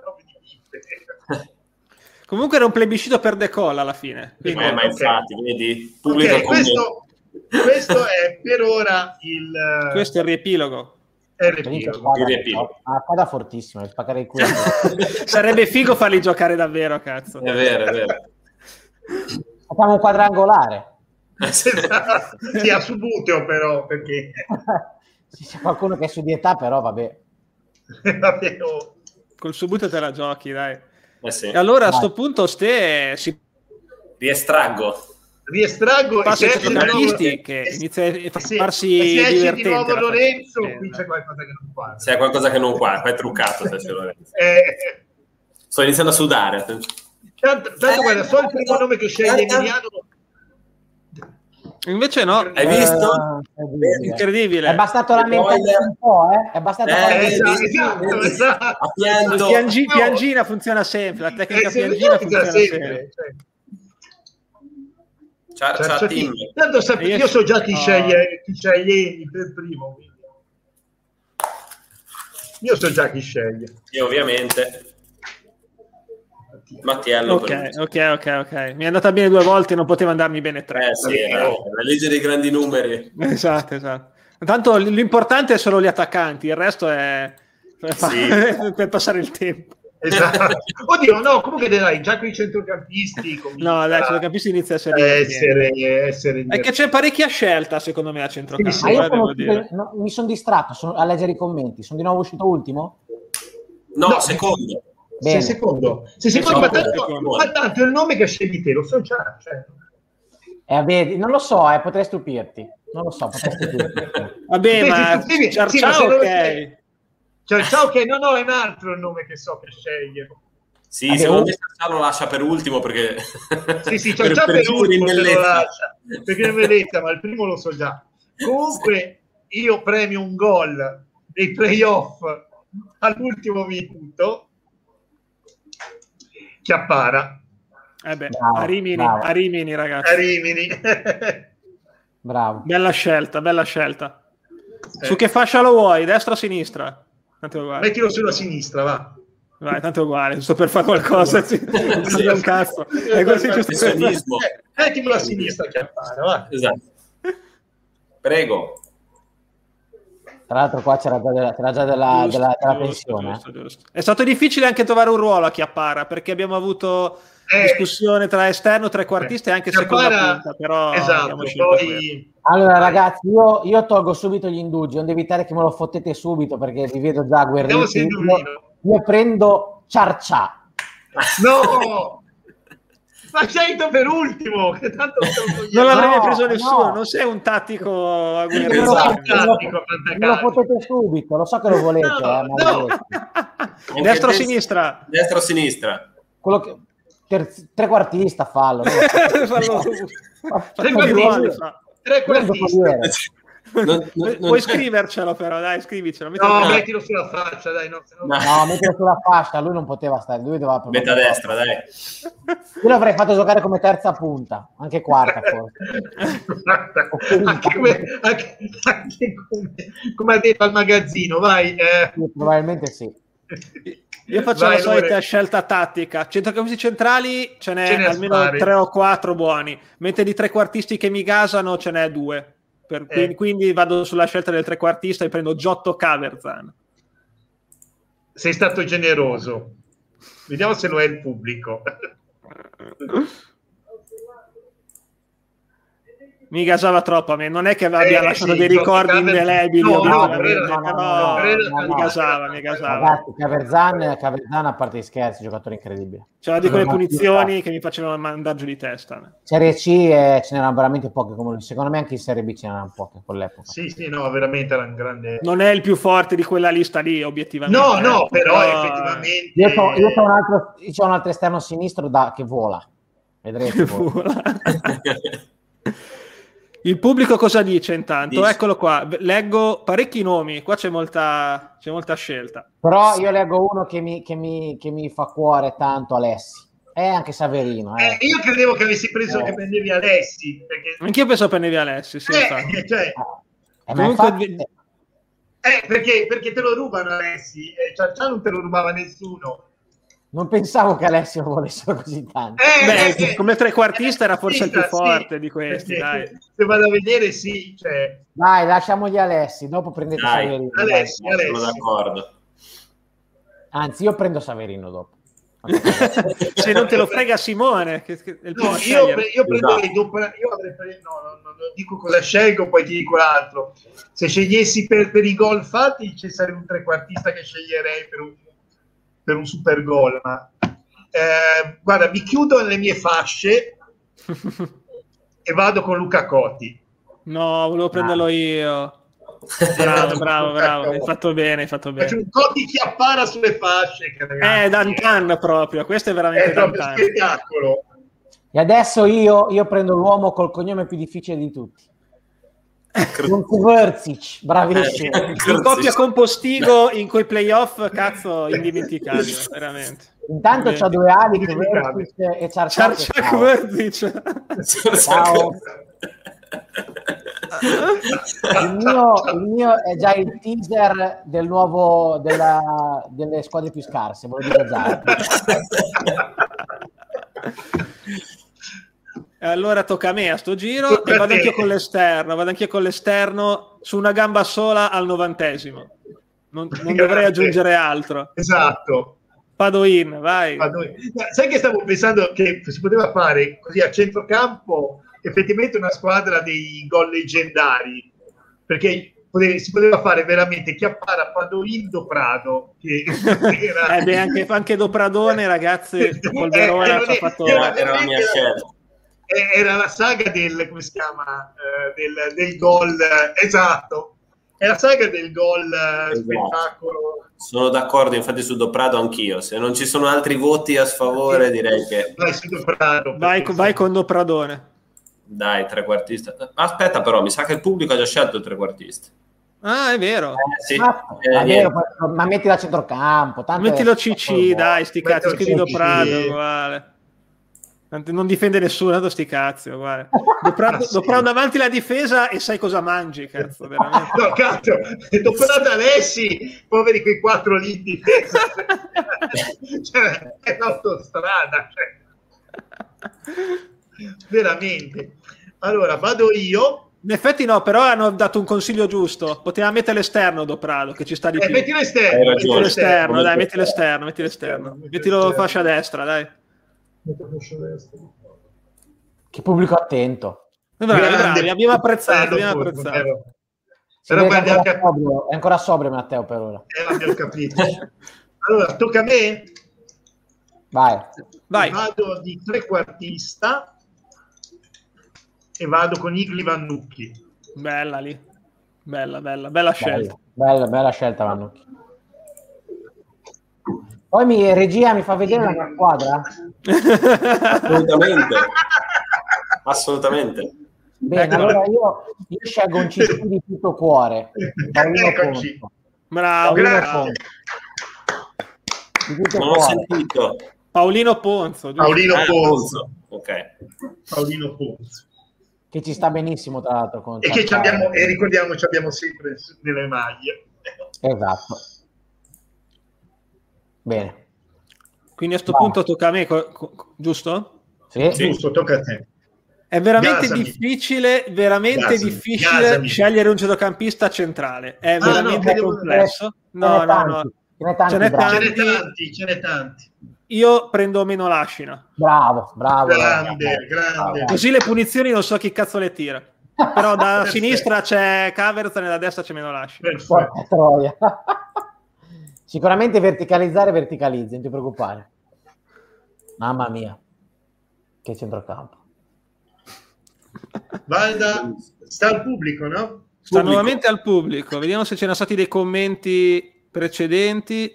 Comunque era un plebiscito per De Col alla fine. Quindi... Eh, ma infatti, vedi, pubblico okay, questo, questo è per ora il... Questo è il riepilogo. Una spada fortissima, spaccare il culo. Sarebbe figo farli giocare davvero, cazzo. È vero, è vero. Facciamo un quadrangolare. Sì, a subuteo però, perché... C'è qualcuno che è su di età, però vabbè. vabbè oh. Col subuteo te la giochi, dai. Eh sì. E allora vai. A sto punto ste... Si... Riestraggo. Riestraggo i giornalisti che inizia a farsi se esce di nuovo Lorenzo eh, qui c'è qualcosa che non quadra, c'è qualcosa che non quadra, è truccato se c'è Lorenzo. Eh. Sto iniziando a sudare tanto, tanto eh, guarda, so il primo nome che sceglie Emiliano invece no, hai visto? Eh, incredibile, è bastato lamentarsi un po', eh? È bastato eh, esatto, esatto, esatto. Pianto. Piangi, piangina funziona sempre, la tecnica eh, se piangina funziona sempre, sempre. Cioè. Ciarcià team. Tanto sap- io so già chi sceglie chi sceglie per primo. Io so già chi sceglie. Io ovviamente. Mattiello. Ok, ok, ok, ok. Mi è andata bene due volte, non poteva andarmi bene tre. Eh, sì, eh, la legge dei grandi numeri. Esatto, esatto. Tanto l'importante è solo gli attaccanti, il resto è per, fa- sì. per passare il tempo. Esatto. Oddio, no, comunque dai, già con i centrocampisti no, dai, i centrocampisti inizia a essere, essere, essere è che c'è parecchia scelta secondo me a centrocampo, sì, sì, eh, devo dire. No, mi sono distratto sono a leggere i commenti, sono di nuovo uscito ultimo? no, no secondo sei secondo, sei secondo, secondo, ma, tanto, ma tanto il nome che scegli te lo so già, cioè. Eh, beh, non lo so, eh, potrei stupirti non lo so, potrei stupirti vabbè, ma ciao, sì, ciao, ok Cioè, ciao, che no, no, è un altro il nome che so che sceglie. Sì, ah, secondo me Ciarcià lo lascia per ultimo perché. Sì, sì, per, per, per ultimo lo lascia perché è bellezza, ma il primo lo so già. Comunque, sì. Io premio un gol dei playoff all'ultimo minuto. Chiappara. Eh beh, bravo, a Rimini, bravo. a Rimini, ragazzi. A Rimini. Bravo. Bella scelta, bella scelta. Eh. Su che fascia lo vuoi, destra o sinistra? Tanto mettilo sulla sinistra, va. Vai, tanto è uguale, sto per fare qualcosa. Sì. Non sì, un cazzo. È così giusto. Mettilo alla sinistra, Chiappara, va. Esatto. Prego. Tra l'altro qua c'era già della, c'era già della, giusto, della, della giusto, pensione. Giusto, giusto. È stato difficile anche trovare un ruolo a Chiappara, perché abbiamo avuto eh, discussione tra esterno, trequartista eh, e anche Chiappara, seconda punta, però... Esatto, poi... Allora ragazzi, io, io tolgo subito gli indugi, non devi evitare che me lo fottete subito, perché vi vedo già guerriti. Io prendo Ciarcià. No! Ma scelto per ultimo, che tanto non l'avrebbe no, preso nessuno, no. Non sei un tattico a esatto, tattico, lo, lo potete subito, lo so che lo volete, no, eh, no. Volete. Destra o sinistra? Destra o sinistra? Quello che terzi, trequartista fallo. fallo. trequartista. trequartista. Non, non, puoi non scrivercelo però, dai, scrivicelo. Mettilo no, mettilo sulla faccia, dai. No, no. no mettilo sulla fascia, lui non poteva stare, lui doveva... Metta a destra, dai. Io l'avrei fatto giocare come terza punta, anche quarta forse. anche come, anche, anche come, come ha detto al magazzino, vai. Eh. Sì, probabilmente sì. Io faccio vai, la solita vorrei... scelta tattica. Centrocampisti centrali ce n'è, ce n'è almeno spari. tre o quattro buoni, mentre di trequartisti che mi gasano ce n'è due. Per, eh. Quindi vado sulla scelta del trequartista e prendo Giotto Caverzan. Sei stato generoso. Vediamo se lo è il pubblico. Mi gasava troppo a me, non è che abbia eh, lasciato sì, dei ricordi indelebili. No, no, no, mi gasava, mi gasava. Caverzan, Caverzan, a parte i scherzi, giocatore incredibile. C'era di quelle punizioni che mi facevano mandare giù di testa. Serie C eh, ce n'erano veramente poche come lui. Secondo me anche in Serie B ce n'erano poche a quell'epoca. Sì, sì, no, veramente era un grande... Non è il più forte di quella lista lì, obiettivamente. No, no, però no. effettivamente... Io ho, io ho un altro, c'ho un altro esterno sinistro da, che vola. Vedrete. Il pubblico cosa dice intanto? Dice. Eccolo qua, leggo parecchi nomi, qua c'è molta, c'è molta scelta. Però io leggo uno che mi, che mi, che mi fa cuore tanto, Alessi. E eh, anche Saverino. Eh. Eh, io credevo che avessi preso eh. che prendevi Alessi. Perché... Anch'io penso che prendevi Alessi, sì. Eh, cioè... eh, Comunque... infatti... eh, perché, perché te lo rubano Alessi, eh, Ciarcià non te lo rubava nessuno. Non pensavo che Alessio volesse così tanto. Eh, Beh, eh, come trequartista eh, era forse il più forte sì, di questi, dai. Se vado a vedere, sì. Cioè... Dai, lasciamogli Alessi, dopo prendete dai, Saverino. Alessi, dai, Alessi. Sono d'accordo. Anzi, io prendo Saverino dopo. Se non te lo frega Simone. Che, che è il no, io, io prenderei dopo... Io avrei preso, no, non no, no, dico cosa scelgo, poi ti dico l'altro. Se scegliessi per, per i gol fatti, ci sarebbe un trequartista che sceglierei per un... per un super gol, ma eh, guarda, mi chiudo nelle mie fasce e vado con Luca Coti. No, volevo prenderlo ah. io. Bravo, bravo, bravo. Hai fatto bene, hai fatto bene. C'è un Coti Chiappara sulle fasce. È eh, Dantan proprio, questo è veramente è proprio spettacolo. E adesso io, io prendo l'uomo col cognome più difficile di tutti. Verzic, bravissimo, in coppia con Postigo in quei playoff, cazzo, indimenticabile veramente. Intanto c'ha due ali che Verzic e Ciarcià. Ciao. Il mio, il mio è già il teaser del nuovo della, delle squadre più scarse, voglio dire già. Allora tocca a me a sto giro e vado anch'io con l'esterno, vado anch'io con l'esterno su una gamba sola al novantesimo. Non, non dovrei aggiungere altro. Esatto. Padoin, vai. Padoin. Sai che stavo pensando che si poteva fare così a centrocampo effettivamente una squadra dei gol leggendari, perché si poteva fare veramente Chiappara, Padoin, Do Prado che era... eh beh, anche, anche Do Pradone, ragazzi, col Verona eh, eh, ha fatto era, era la mia scelta. Era la saga del, come si chiama, eh, del, del gol, esatto, è la saga del gol esatto. Spettacolo. Sono d'accordo, infatti su Do Prado anch'io, se non ci sono altri voti a sfavore direi che... Vai su Do Prado. Vai, vai sì. Con Do Pradone. Dai, trequartista. Aspetta però, mi sa che il pubblico ha già scelto il trequartista. Ah, è vero. Eh, sì. ah, eh, vero ma mettila a centrocampo. Tanto mettilo è... C C, dai, sti cazzi, scrivi Do Prado, uguale. Non difende nessuno, tanto sti cazzo, guarda. Do Prado, ah, sì. Do Prado davanti la difesa e sai cosa mangi, cazzo, veramente. No, cazzo, Do Prado Alessi, poveri quei quattro lì in difesa. Cioè, è un'autostrada. Cioè. Veramente. Allora, vado io. In effetti no, però hanno dato un consiglio giusto. Poteva mettere l'esterno Do Prado, che ci sta di eh, più. Metti l'esterno, metti l'esterno, dai, metti l'esterno, metti l'esterno. Mettilo fascia destra, dai. Che pubblico attento, bravi, bravi, abbiamo apprezzato, abbiamo apprezzato. Però è, ancora sobrio, è ancora sobrio Matteo per ora eh, abbiamo capito. Allora tocca a me, vai. Vai. Vado di trequartista e vado con Igli Vannucchi. Bella lì, bella bella bella scelta, bella bella scelta Vannucchi. Poi mi, regia mi fa vedere la mia squadra? Assolutamente. Assolutamente. Bene, ecco. Allora io, io scelgo un C C di tutto cuore. Eccoci. Bravo. Bravo. Di tutto non cuore. Ho sentito. Paolino Ponzo. Paolino eh, Ponzo. Ok. Paolino Ponzo. Che ci sta benissimo tra l'altro. Con e, che ci abbiamo, e ricordiamoci abbiamo sempre nelle maglie. Esatto. Bene. Quindi a sto Va. punto tocca a me, giusto? Sì. Giusto, tocca a te. È veramente Gasami. difficile, veramente Gasami. difficile Gasami. scegliere un centrocampista centrale. È ah, veramente no, complesso. No, no, no. Ce n'è tanti, ce n'è tanti, ce n'è tanti. Io prendo Menelaschina. Bravo, bravo. Grande, ragazzi. grande. Così le punizioni non so chi cazzo le tira. Però da sinistra c'è Caverzan e da destra c'è Menelaschina. Porca troia. Sicuramente verticalizzare verticalizza, non ti preoccupare. Mamma mia. Che centrocampo. Valda sta al pubblico, no? Pubblico. Sta nuovamente al pubblico. Vediamo se c'erano stati dei commenti precedenti.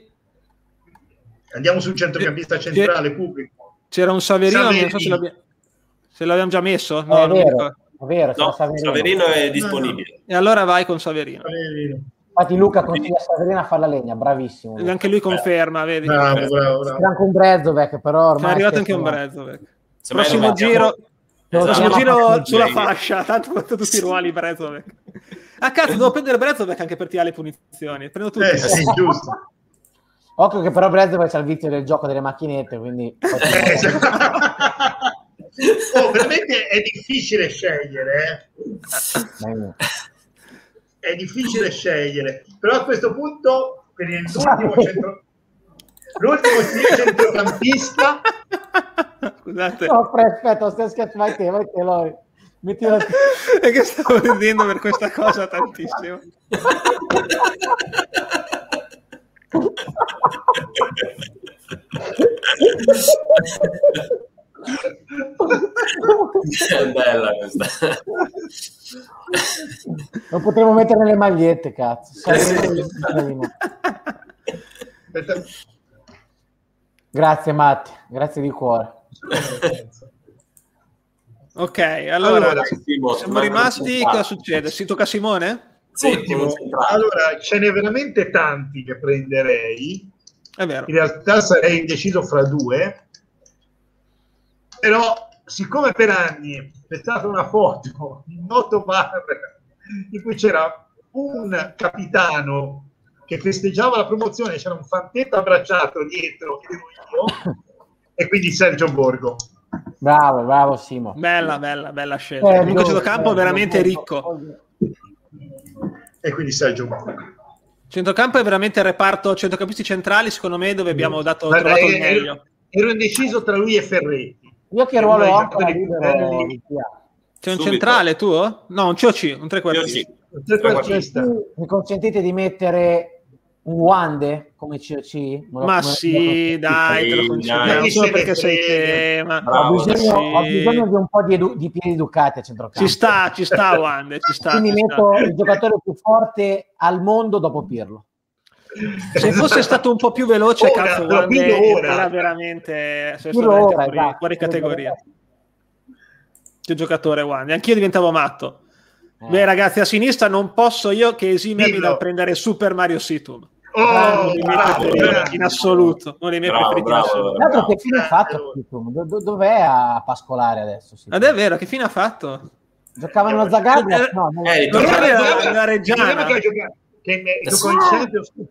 Andiamo sul centrocampista centrale pubblico. C'era un Saverino, Saverino. Non so se l'abbiamo, se l'abbiamo già messo. No, è vero, è vero, no, Saverino. Saverino è disponibile. E allora vai con Saverino. Saverino. Infatti Luca consiglia Saverino a fare la legna, bravissimo. E anche lui conferma, bravo. vedi. Bravo, bravo, bravo. Anche un Brezovec, però ormai... È arrivato anche un Brezovec. Prossimo giro... Esatto. Giro sulla fascia, tanto tutti i ruoli Brezovec. A cazzo, devo prendere Brezovec anche per tirare le punizioni. Prendo tutti. Eh, sì, giusto. Occhio che però Brezovec c'ha il vizio del gioco delle macchinette, quindi... oh, veramente è difficile scegliere. Eh? È difficile scegliere. Però a questo punto, per l'ultimo centro... l'ultimo centrocampista... Scusate. No, aspetta, stai scherzando, vai metti la... È che stavo ridendo per questa cosa tantissimo. È bella questa. Non potremmo mettere le magliette, cazzo. Grazie Matti, grazie di cuore. Ok, allora, allora siamo, siamo rimasti, cosa succede? Si tocca a Simone? Sì, allora ce n'è veramente tanti che prenderei, è vero. In realtà sarei indeciso fra due, però siccome per anni è stata una foto in noto bar in cui c'era un capitano che festeggiava la promozione, c'era un fantetto abbracciato dietro che ero io. E quindi Sergio Borgo. Bravo, bravo Simo. Bella, bella, bella scelta. Eh, Comunque centrocampo eh, veramente ricco. E quindi Sergio Borgo. Centrocampo è veramente il reparto centrocampisti centrali, secondo me, dove abbiamo dato Guarda, trovato il meglio. Ero, ero indeciso tra lui e Ferretti. Io che ruolo ho? C'è un centrale tu? No, un C O C, un trequartista. Un trequartista. Mi consentite di mettere... un Wande come C O C? Ma sì, dai, te lo concediamo solo perché sei tema. Ho bisogno di un po' di, di piedi educati a centrocampo. Ci sta, ci sta Wande, ci sta. Quindi ci metto sta. Il giocatore più forte al mondo dopo Pirlo. Se fosse stato un po' più veloce, ora, cazzo, Wande era veramente, cioè, ora, fuori, esatto, fuori categoria. Che giocatore Wande. Anch'io diventavo matto. Eh. Beh, ragazzi, a sinistra non posso io che esimermi dal prendere Super Mario Situm. Oh, bravo, in assoluto uno dei miei bravo, preferiti bravo, in assoluto. Bravo, che fine ha fatto? Do Dov'è a pascolare adesso? Sì. Ed è vero, che fine ha fatto? Giocava una Zagabria? No, non eh, era una Reggiana. Che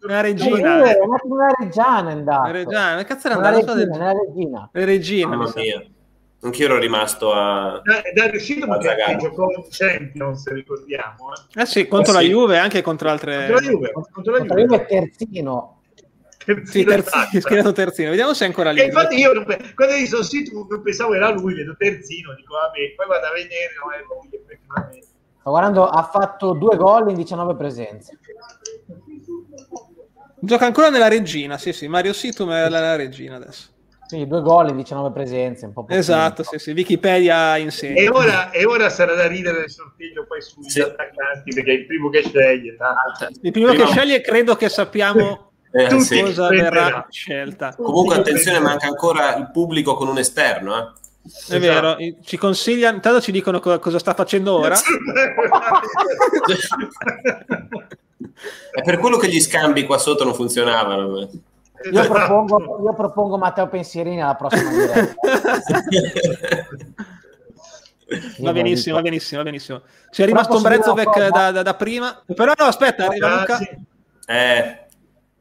una Reggiana. Una Reggiana andava. Reggiana, cazzo era andata? Una Reggiana. La Regina. Mamma mia. Anch'io ero rimasto a... Da riuscito a giocare con Champions, se ricordiamo. Eh, eh sì, contro eh sì. la Juve, anche contro altre... Contro la Juve, contro la Juve. Contro la Juve terzino. Terzino, sì, terzino, schierato terzino. Vediamo se è ancora lì. E infatti io, quando gli sono sito, pensavo era lui, vedo terzino, dico vabbè, poi vado a vedere, non è lui, effettivamente. Ma guardando, ha fatto due gol in diciannove presenze. Gioca ancora nella Regina, sì sì, Mario Situm è la Regina adesso. Sì, due gol in diciannove presenze, un po' più. Esatto, sì, sì, Wikipedia insegna. E ora, e ora sarà da ridere del sorteggio poi sugli sì. attaccanti, perché è il primo che sceglie. Tanto. Il primo Prima... che sceglie credo che sappiamo eh, tutto sì. cosa verrà scelta. Comunque attenzione, manca ancora il pubblico con un esterno, eh. È esatto. vero, ci consigliano, intanto ci dicono co cosa sta facendo ora. È per quello che gli scambi qua sotto non funzionavano. Io propongo, io propongo Matteo Pensierini alla prossima diretta. Va benissimo, va benissimo, va benissimo. C'è rimasto un Brezovec da, da, da prima. Però no, aspetta, arriva Luca. Eh,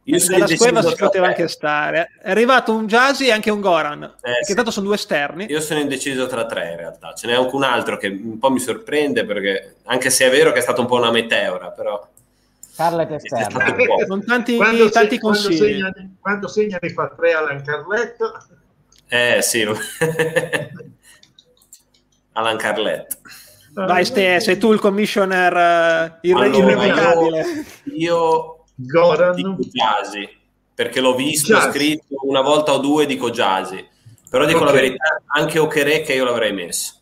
Nella squadra si poteva anche stare. È arrivato un Jasi e anche un Goran, eh, che tanto sono due esterni. Io sono indeciso tra tre, in realtà. Ce n'è anche un altro che un po' mi sorprende, perché anche se è vero che è stata un po' una meteora, però Carlet è esterno. Con tanti, quando tanti se, consigli. Quando segna, quando segna ne fa tre Alan Carlet. Eh sì. Alan Carlet. Vai Ste, sei tu il commissioner uh, irrevocabile. Allora, io Goran dico Jasi, perché l'ho visto Jasi. Scritto una volta o due, dico Jasi, però dico okay. La verità, anche Okereke io l'avrei messo,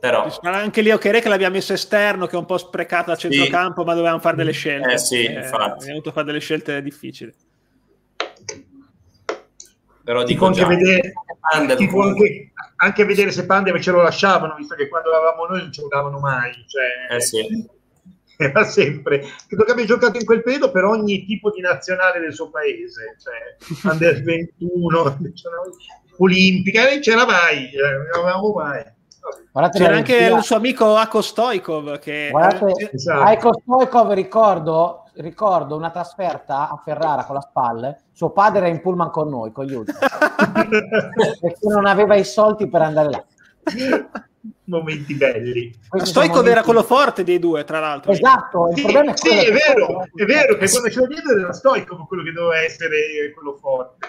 però anche lì Okereke l'abbiamo messo esterno, che è un po' sprecato a centrocampo, sì. Ma dovevamo fare delle scelte, eh sì, infatti. Abbiamo dovuto fare delle scelte difficili, però dico anche vedere, tipo anche, anche vedere se Pandev ce lo lasciavano, visto che quando eravamo noi non ce lo davano mai, cioè, eh sì. Era sempre, credo che abbia giocato in quel periodo per ogni tipo di nazionale del suo paese, cioè Under ventuno, Olimpica, non c'era mai, non avevamo mai. C'era anche un suo amico Ako Stoichkov. Che... Guardate, esatto. Ako Stoichkov, ricordo, ricordo una trasferta a Ferrara con la Spal. Suo padre era in pullman con noi, con gli ultimi, perché non aveva i soldi per andare là. Momenti belli. Stoichkov era quello forte dei due, tra l'altro. Esatto, il sì, problema è, sì, è vero, è vero che quando c'era dietro era Stoichkov quello che doveva essere quello forte.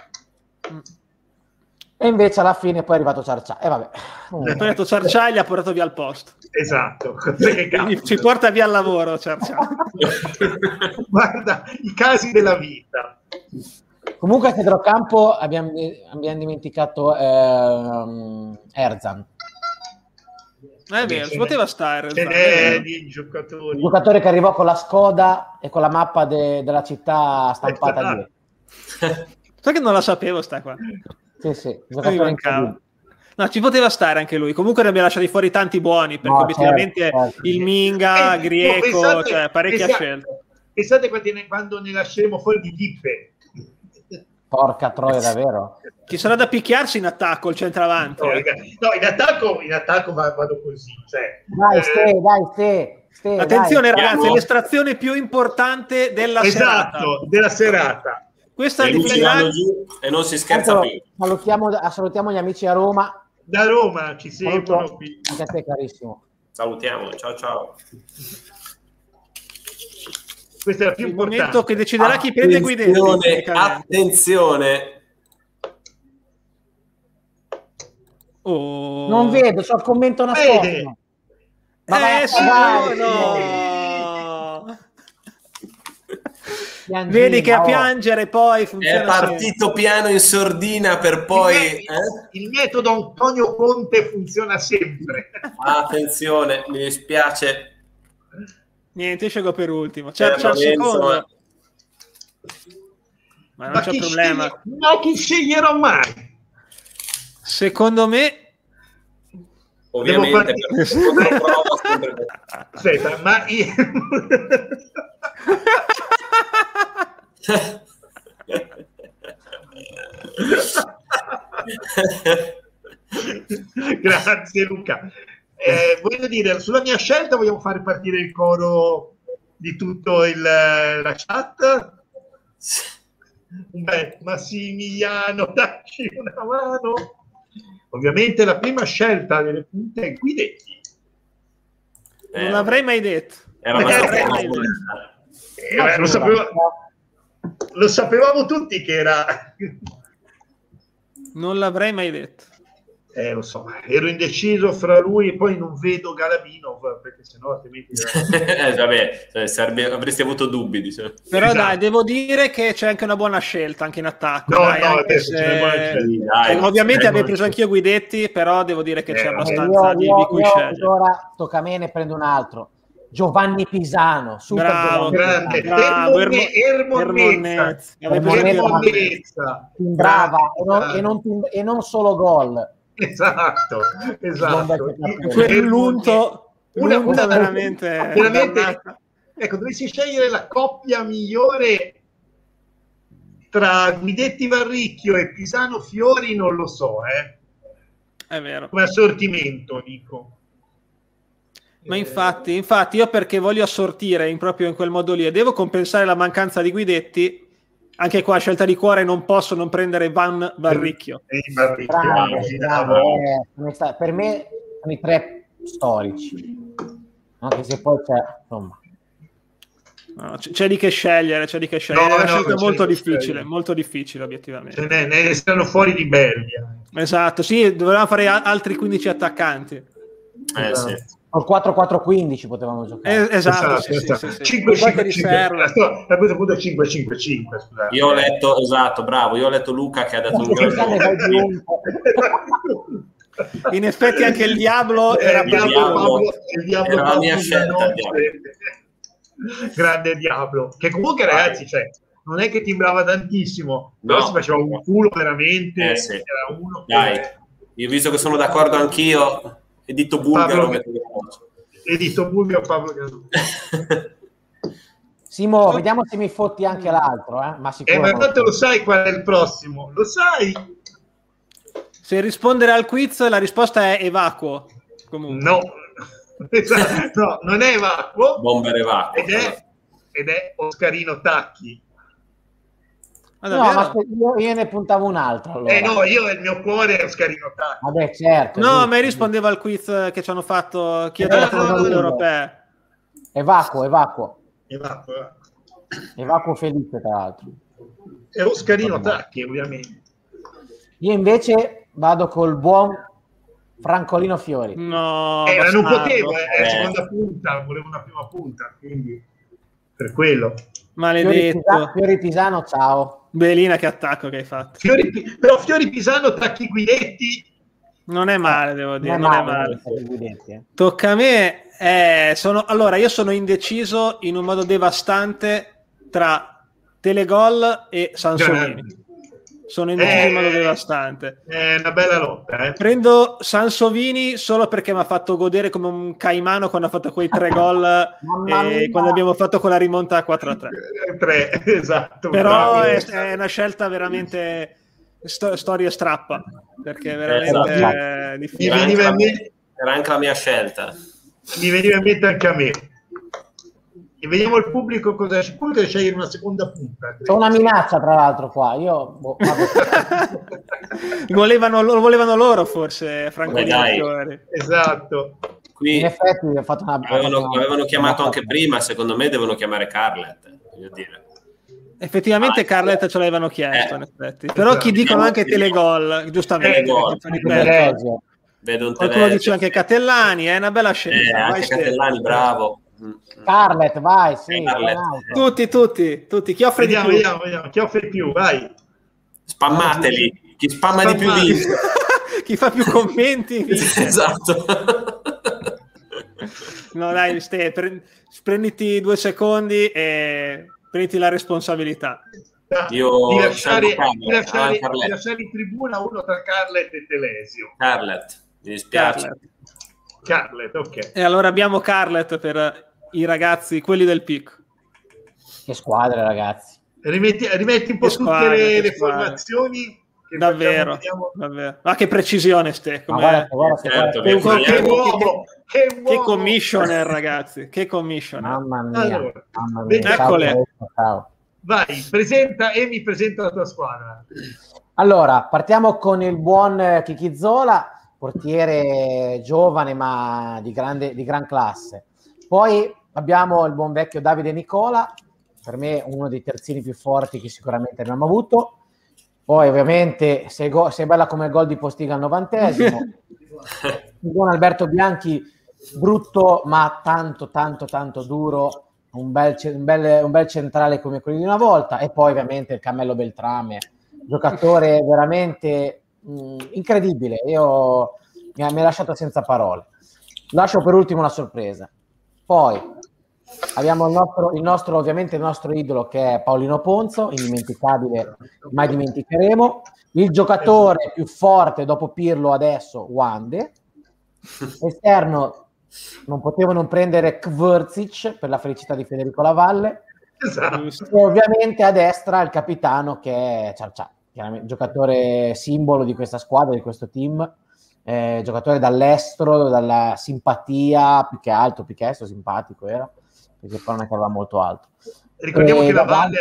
E invece alla fine poi è arrivato Ciarcià. E eh, vabbè. È arrivato Ciarcià e gli ha portato via il posto. Esatto. Ci porta via il lavoro Ciarcià. Guarda, i casi della vita. Comunque a centrocampo abbiamo, abbiamo dimenticato eh, Erzan. È vero, si poteva stare. È di giocatori. Il giocatore che arrivò con la Skoda e con la mappa de, della città stampata lì. Sai che non la sapevo sta qua. Sì, sì, no, ci poteva stare anche lui. Comunque ne abbiamo lasciati fuori tanti buoni, perché no, obiettivamente certo, certo. Il Minga, eh, Grieco, pensate, cioè parecchia pensate, scelta. Pensate quando ne, quando ne lasceremo fuori di Dippe. Porca troia, davvero. Ci sarà da picchiarsi in attacco, il centravanti. No, no, in attacco, in attacco vado così. Cioè. Dai, ste, dai, ste, ste, attenzione, dai, ragazzi, l'estrazione più importante della esatto, serata. Esatto, della serata. Questa è l'Italia. E non si scherza più. Salutiamo, salutiamo gli amici a Roma. Da Roma ci seguono qui. Anche a te, carissimo. Salutiamo, ciao, ciao. Questo è il più importante. Momento che deciderà attenzione, chi prende Guidetti. Attenzione. Oh. Non vedo, c'ho il commento nascosto. Ma eh, sì, no. Piangina, vedi che a piangere oh. Poi funziona. È partito sempre. Piano in sordina per poi... Il, eh? Il metodo Antonio Conte funziona sempre. Attenzione, mi dispiace. Niente, scelgo per ultimo. Certo, eh, ma, ma non ma c'è problema. Sceglie, ma chi sceglierò mai? Secondo me, ovviamente. Devo per... provo, aspetta, ma io... Grazie, Luca. Eh, voglio dire, sulla mia scelta vogliamo far partire il coro di tutto il, la chat. Beh, Massimiliano, dacci una mano. Ovviamente la prima scelta delle punte è Guidetti. Eh, non l'avrei mai detto. Era era mai detto. Eh, beh, lo, sapevo, lo sapevamo tutti che era... Non l'avrei mai detto. Eh, lo so, ero indeciso fra lui e poi non vedo Galabinov, perché sennò altrimenti... eh, vabbè, cioè, sarebbe, avresti avuto dubbi, diciamo. Però esatto. Dai, devo dire che c'è anche una buona scelta, anche in attacco. No, dai, no, adesso se... c'è una buona scelta. Dai, ovviamente avrei preso anch'io Guidetti, però devo dire che eh, c'è abbastanza io, di, io, di cui scegliere. Allora, tocca a me, ne prendo un altro. Giovanni Pisano, super bravo, grande, bravo, Ermonnezza. Ermonnezza. Brava, e non solo gol. Esatto, esatto. Quell'unto una, una veramente, veramente ecco, dovessi scegliere la coppia migliore tra Guidetti Varricchio e Pisano Fiori, non lo so, eh. È vero. Come assortimento, dico. Ma infatti, infatti io perché voglio assortire in proprio in quel modo lì e devo compensare la mancanza di Guidetti, anche qua scelta di cuore non posso non prendere Van Varricchio. Bravo, bravo, bravo. Per me sono i tre storici, anche se poi c'è, insomma, c'è di che scegliere, c'è di che scegliere. No, è una no, scelta molto difficile, molto difficile obiettivamente. Ne, ne stanno fuori di Belgia. Esatto, sì, dovevamo fare altri quindici attaccanti. Eh, eh sì. Al quattro quattro quindici potevamo giocare. Eh, esatto, sì, sì, sì, sì. cinque cinque cinque. Io ho letto, esatto, bravo, io ho letto Luca che ha dato un grande. In effetti anche il Diablo era il Diablo, il Diablo era la mia scelta, grande Diablo, che comunque ragazzi, cioè, non è che timbrava tantissimo, no, però si faceva un culo veramente, eh, sì. Era uno che... Dai, io visto che sono d'accordo anch'io, editto bulgaro, Pablo... editto bulgaro Pablo Simo, vediamo se mi fotti anche l'altro, eh? Ma sicuramente. Eh, ma tanto lo sai qual è il prossimo, lo sai? Se rispondere al quiz la risposta è evacuo comunque. No, esatto, no, non è evacuo, bomber evacuo, ed è, ed è Oscarino Tacchi. Ma no, ma io, io ne puntavo un altro allora. Eh no, io il mio cuore è Oscarino Tacchi. Vabbè, certo. No, a me rispondeva al quiz che ci hanno fatto chiedere alla Commissione europea. Evacuo, evacuo. Evacuo, evacuo Felice, tra l'altro. E Oscarino Tacchi, ovviamente. Io invece vado col buon Francolino Fiori. No, eh, non potevo, era eh. seconda punta, volevo una prima punta, quindi per quello. Maledetto. Fiori Pisano, Fiori Pisano, ciao. Belina, che attacco che hai fatto. Fiori, però Fiori Pisano, Tacchi Guidetti. Non è male, devo dire, non è male. Non è male. Eh. Tocca a me. Eh, sono, allora, io sono indeciso in un modo devastante tra Telegol e Sansovini. Sono in eh, un modo devastante. È una bella lotta. Eh. Prendo Sansovini solo perché mi ha fatto godere come un caimano quando ha fatto quei tre gol e quando abbiamo fatto quella rimonta a quattro a tre. Esatto. Però è, è una scelta veramente sto, storia strappa, perché è veramente esatto. È difficile. Mi veniva a me... Era anche la mia scelta. Mi veniva in mente anche a me. E vediamo il pubblico cosa c'è, pure scegliere una seconda punta. C'è una minaccia tra l'altro qua, io boh, volevano, lo volevano loro forse, Francolino. Esatto. Qui in effetti ho fatto una avevano, una, avevano chiamato una anche prima, secondo me devono chiamare Carlet, voglio dire. Effettivamente ah, Carlet ce l'avevano chiesto, eh, in effetti. Però esatto, chi dicono anche Telegol, giustamente. Telegol. Vedo un qualcuno dice anche Catellani, è una bella scelta. Eh, anche Catellani, bravo. Carlet, vai, sì, Carlet. tutti, tutti, tutti. Chi offre vediamo, di più? Vediamo, vediamo. Chi offre di più? Vai, spammateli. Chi spamma Spammati. di più vince. Chi fa più commenti vince. Esatto. No, dai, ste, pre- prenditi due secondi e prenditi la responsabilità. Io di lasciare, di lasciare, ah, di lasciare in tribuna uno tra Carlet e Telesio. Carlet, mi dispiace. Carlet. Carlet, ok. E allora abbiamo Carlet per i ragazzi, quelli del P I C. Che squadra, ragazzi. Rimetti, rimetti un po' squadra, tutte le, le formazioni. Che davvero, facciamo, davvero. Ma che precisione, ste. Guarda, guarda, certo, che, che, che, uomo, che, che, che commissioner, ragazzi. Che commissioner. Mamma mia. Allora, mamma mia. Eccole. Ciao. Vai, presenta e mi presenta la tua squadra. Allora, partiamo con il buon Chichizola, portiere giovane ma di, grande, di gran classe. Poi abbiamo il buon vecchio Davide Nicola, per me uno dei terzini più forti che sicuramente abbiamo avuto. Poi ovviamente sei, go- sei bella come il gol di Postiga al novantesimo. Il buon Alberto Bianchi, brutto ma tanto tanto tanto duro, un bel, un bel, un bel centrale come quelli di una volta. E poi ovviamente il Cammello Beltrame, giocatore veramente mh, incredibile. Io mi ha, mi ha lasciato senza parole. Lascio per ultimo una sorpresa. Poi abbiamo il nostro, il nostro, ovviamente il nostro idolo che è Paolino Ponzo, indimenticabile, mai dimenticheremo. Il giocatore più forte dopo Pirlo adesso, Wande. Esterno, non potevo non prendere Kvrcic per la felicità di Federico Lavalle. Esatto. E ovviamente a destra il capitano che è Ciarcià, giocatore simbolo di questa squadra, di questo team. eh, giocatore dall'estero, dalla simpatia, più che altro, più che altro simpatico era, perché poi non è che aveva molto altro. Ricordiamo e che la Wande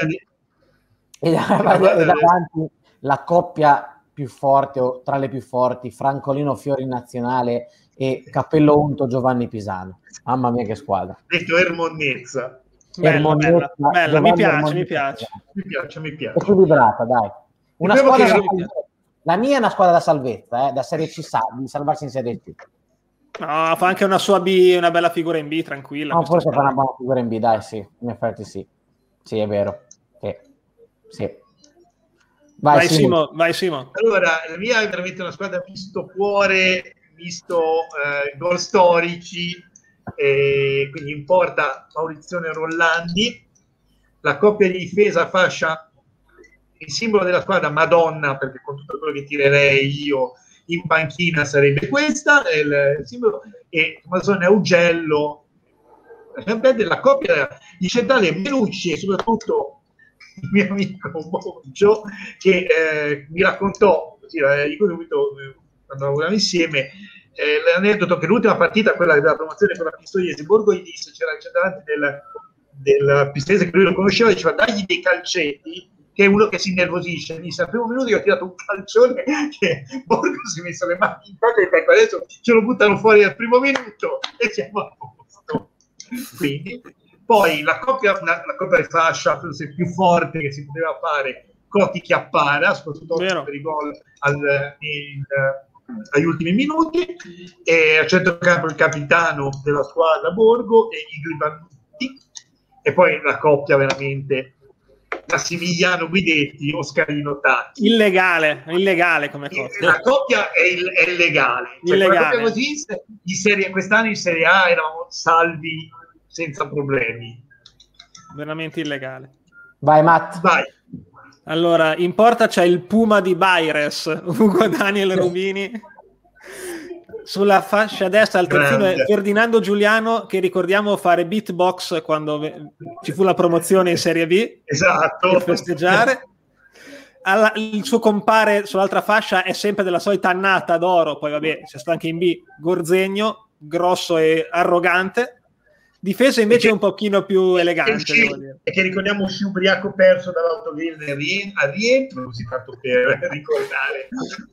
e davanti la coppia più forte, o tra le più forti, Francolino Fiori nazionale e Cappello Unto Giovanni Pisano. Mamma mia, che squadra! Detto Ermonnezza. Bella, bella, bella, mi piace, mi piace, mi piace, mi piace. È più vibrata, dai. Una squadra da la mia è una squadra da salvezza, eh, da Serie C, di salvarsi in Serie C. No, fa anche una sua B, una bella figura in B, tranquilla. No, forse fa una buona figura in B, dai, sì, in effetti sì. Sì, è vero. Eh, sì. Vai, vai, Simo. Simo, vai Simo. Allora, la mia è veramente una squadra misto cuore, misto eh, gol storici, eh, quindi in porta Maurizione Rollandi, la coppia di difesa fascia il simbolo della squadra Madonna, perché con tutto quello che tirerei io in panchina sarebbe questa, il simbolo, e Masone Augello, la coppia di centrale Melucci e soprattutto il mio amico Boggio, che eh, mi raccontò, sì, ricordo, quando lavoravamo insieme, eh, l'aneddoto che l'ultima partita, quella della promozione con la Pistoiese Borgo, gli disse, c'era il centrale del, della Pistoiese che lui lo conosceva, diceva dagli dei calcetti, che è uno che si innervosisce, mi al primo minuto io ho tirato un calcione che Borgo si è messo le mani in faccia, perché adesso ce lo buttano fuori al primo minuto e siamo a posto. Quindi, poi la coppia, la, la coppia di fascia forse più forte che si poteva fare, Coti Chiappara, soprattutto vero, per i gol al, il, agli ultimi minuti, e al centrocampo il capitano della squadra Borgo e Igli Bandutti, e poi la coppia veramente Massimiliano Guidetti, Oscarino Tacchi. Illegale, illegale come cosa. La coppia è, il, è illegale. Illegale. Cioè, così, in serie, quest'anno in Serie A eravamo salvi senza problemi. Veramente illegale. Vai Matt. Vai. Allora, in porta c'è il Puma di Baires, Ugo Daniel Rubini. Sulla fascia destra al terzino è Ferdinando Giuliano, che ricordiamo fare beatbox quando ci fu la promozione in Serie B, esatto, per festeggiare. Alla, il suo compare sull'altra fascia è sempre della solita annata d'oro, poi vabbè c'è stato anche in B, Gorzegno, grosso e arrogante. Difesa invece è un pochino più elegante, e che ricordiamo si ubriaco perso dall'autogrill a rientro, si è fatto per ricordare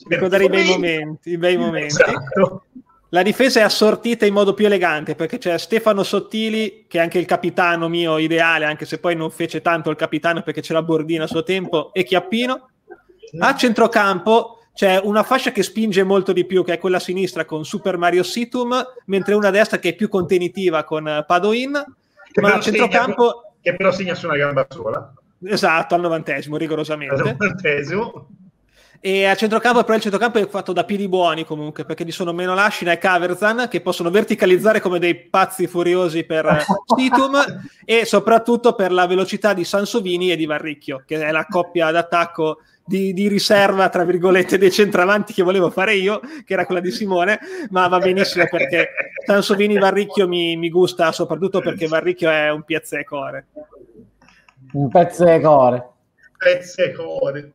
ricordare i bei momenti, i bei momenti. Esatto. La difesa è assortita in modo più elegante, perché c'è Stefano Sottili, che è anche il capitano mio ideale, anche se poi non fece tanto il capitano perché c'era Bordin a suo tempo, e Chiappino. A centrocampo c'è una fascia che spinge molto di più, che è quella a sinistra con Super Mario Situm, mentre una a destra che è più contenitiva con Padoin, che ma al centrocampo... Che però segna su una gamba sola. Esatto, al novantesimo, rigorosamente. Al novantesimo. E a centrocampo, però il centrocampo è fatto da piedi buoni comunque, perché ci sono Menelaschina e Caverzan, che possono verticalizzare come dei pazzi furiosi per Situm, e soprattutto per la velocità di Sansovini e di Varricchio, che è la coppia d'attacco... Di, di riserva tra virgolette dei centravanti che volevo fare io, che era quella di Simone, ma va benissimo perché Sansovini Varricchio mi, mi gusta, soprattutto perché Varricchio è un pezzecore, un pezzecore, pezzecore.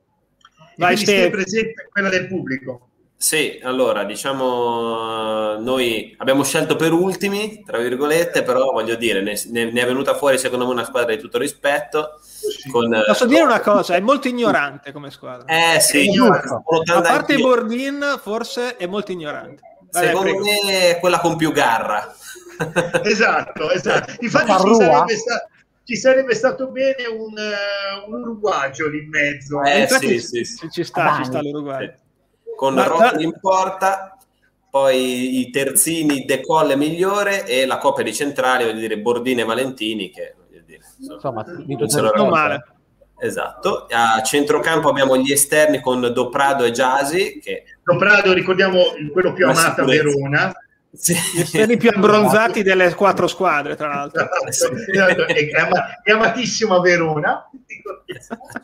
Vai, stai presente quella del pubblico. Sì, allora diciamo noi abbiamo scelto per ultimi tra virgolette, però voglio dire ne, ne è venuta fuori secondo me una squadra di tutto rispetto. Con, posso dire una cosa, è molto ignorante come squadra, eh sì, a parte Bordin forse è molto ignorante. Vabbè, secondo prego. Me è quella con più garra. Esatto, esatto. Infatti ci sarebbe, sta, ci sarebbe stato bene un, uh, un uruguaggio lì in mezzo, eh. Infatti, sì, sì, sì. Ci sta, ci sta l'uruguaggio, sì. Con Rotoli in porta, poi i terzini De Col migliore e la coppia di centrale, voglio dire, Bordini e Valentini, che voglio dire, insomma, insomma non male. Esatto. A centrocampo abbiamo gli esterni con Do Prado e Jasi. Che... Do Prado, ricordiamo, quello più amato a Verona. Sì. Gli esterni più abbronzati delle quattro squadre, tra l'altro. Esatto. Esatto. È, am è amatissimo a Verona. Esatto.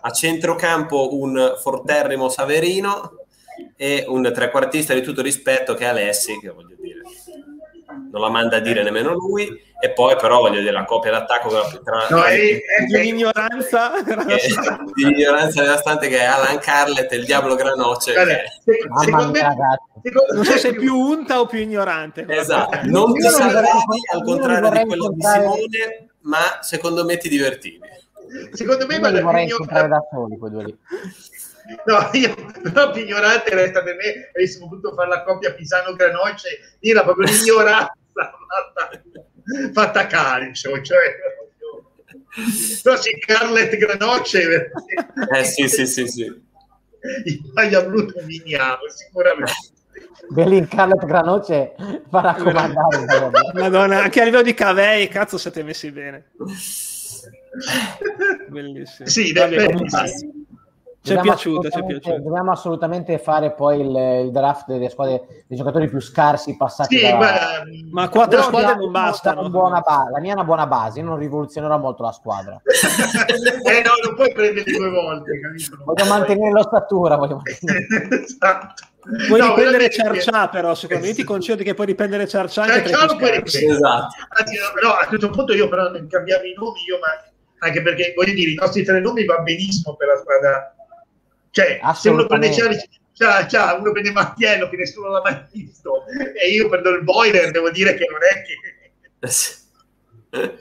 A centrocampo un forterrimo Saverino e un trequartista di tutto rispetto che è Alessi, che voglio dire non la manda a dire nemmeno lui, e poi però voglio dire la coppia d'attacco tra, no, tra è, è di l'ignoranza di l'ignoranza devastante che è Alan Carlet e il diavolo Granoce. Guarda, che... se, secondo me, secondo non so se è più unta o più ignorante, esatto, non ti salvavi, al contrario di quello di Simone, ma secondo me ti divertivi. Secondo me, ma vorrei incontrare da soli quei due lì. No, io però più ignorante resta per me, avessimo potuto fare la coppia Pisano-Granoce, era proprio l'ignoranza fatta, fatta calcio, cioè però c'è Carlet-Granoce, eh sì sì sì sì, il pagliabruto viniamo sicuramente. Belin Carlet-Granoce fa raccomandare. Madonna, anche a livello di cavei, cazzo, siete messi bene, bellissimo. Sì, bellissimo. Ci è piaciuto, ci è piaciuto. Dobbiamo assolutamente fare poi il, il draft delle squadre, dei giocatori più scarsi passati. Sì, da... ma, ma quattro però squadre non bastano. Una buona ba- la mia è una buona base, io non rivoluzionerò molto la squadra. Eh no, non puoi prenderli due volte, capito? Voglio mantenere l'ossatura, voglio mantenere. Esatto. Puoi no, riprendere Ciarcià, però secondo eh, me ti concedo che puoi riprendere Ciarcià. Ciarcià lo puoi riprendere. Esatto. Anzi, no, a questo punto io però nel cambiare i nomi, io ma anche perché voglio dire, i nostri tre nomi va benissimo per la squadra. Cioè, se uno prende Ciarcià, uno prende Mattiello, che nessuno l'ha mai visto, e io prendo il boiler, devo dire che non è che...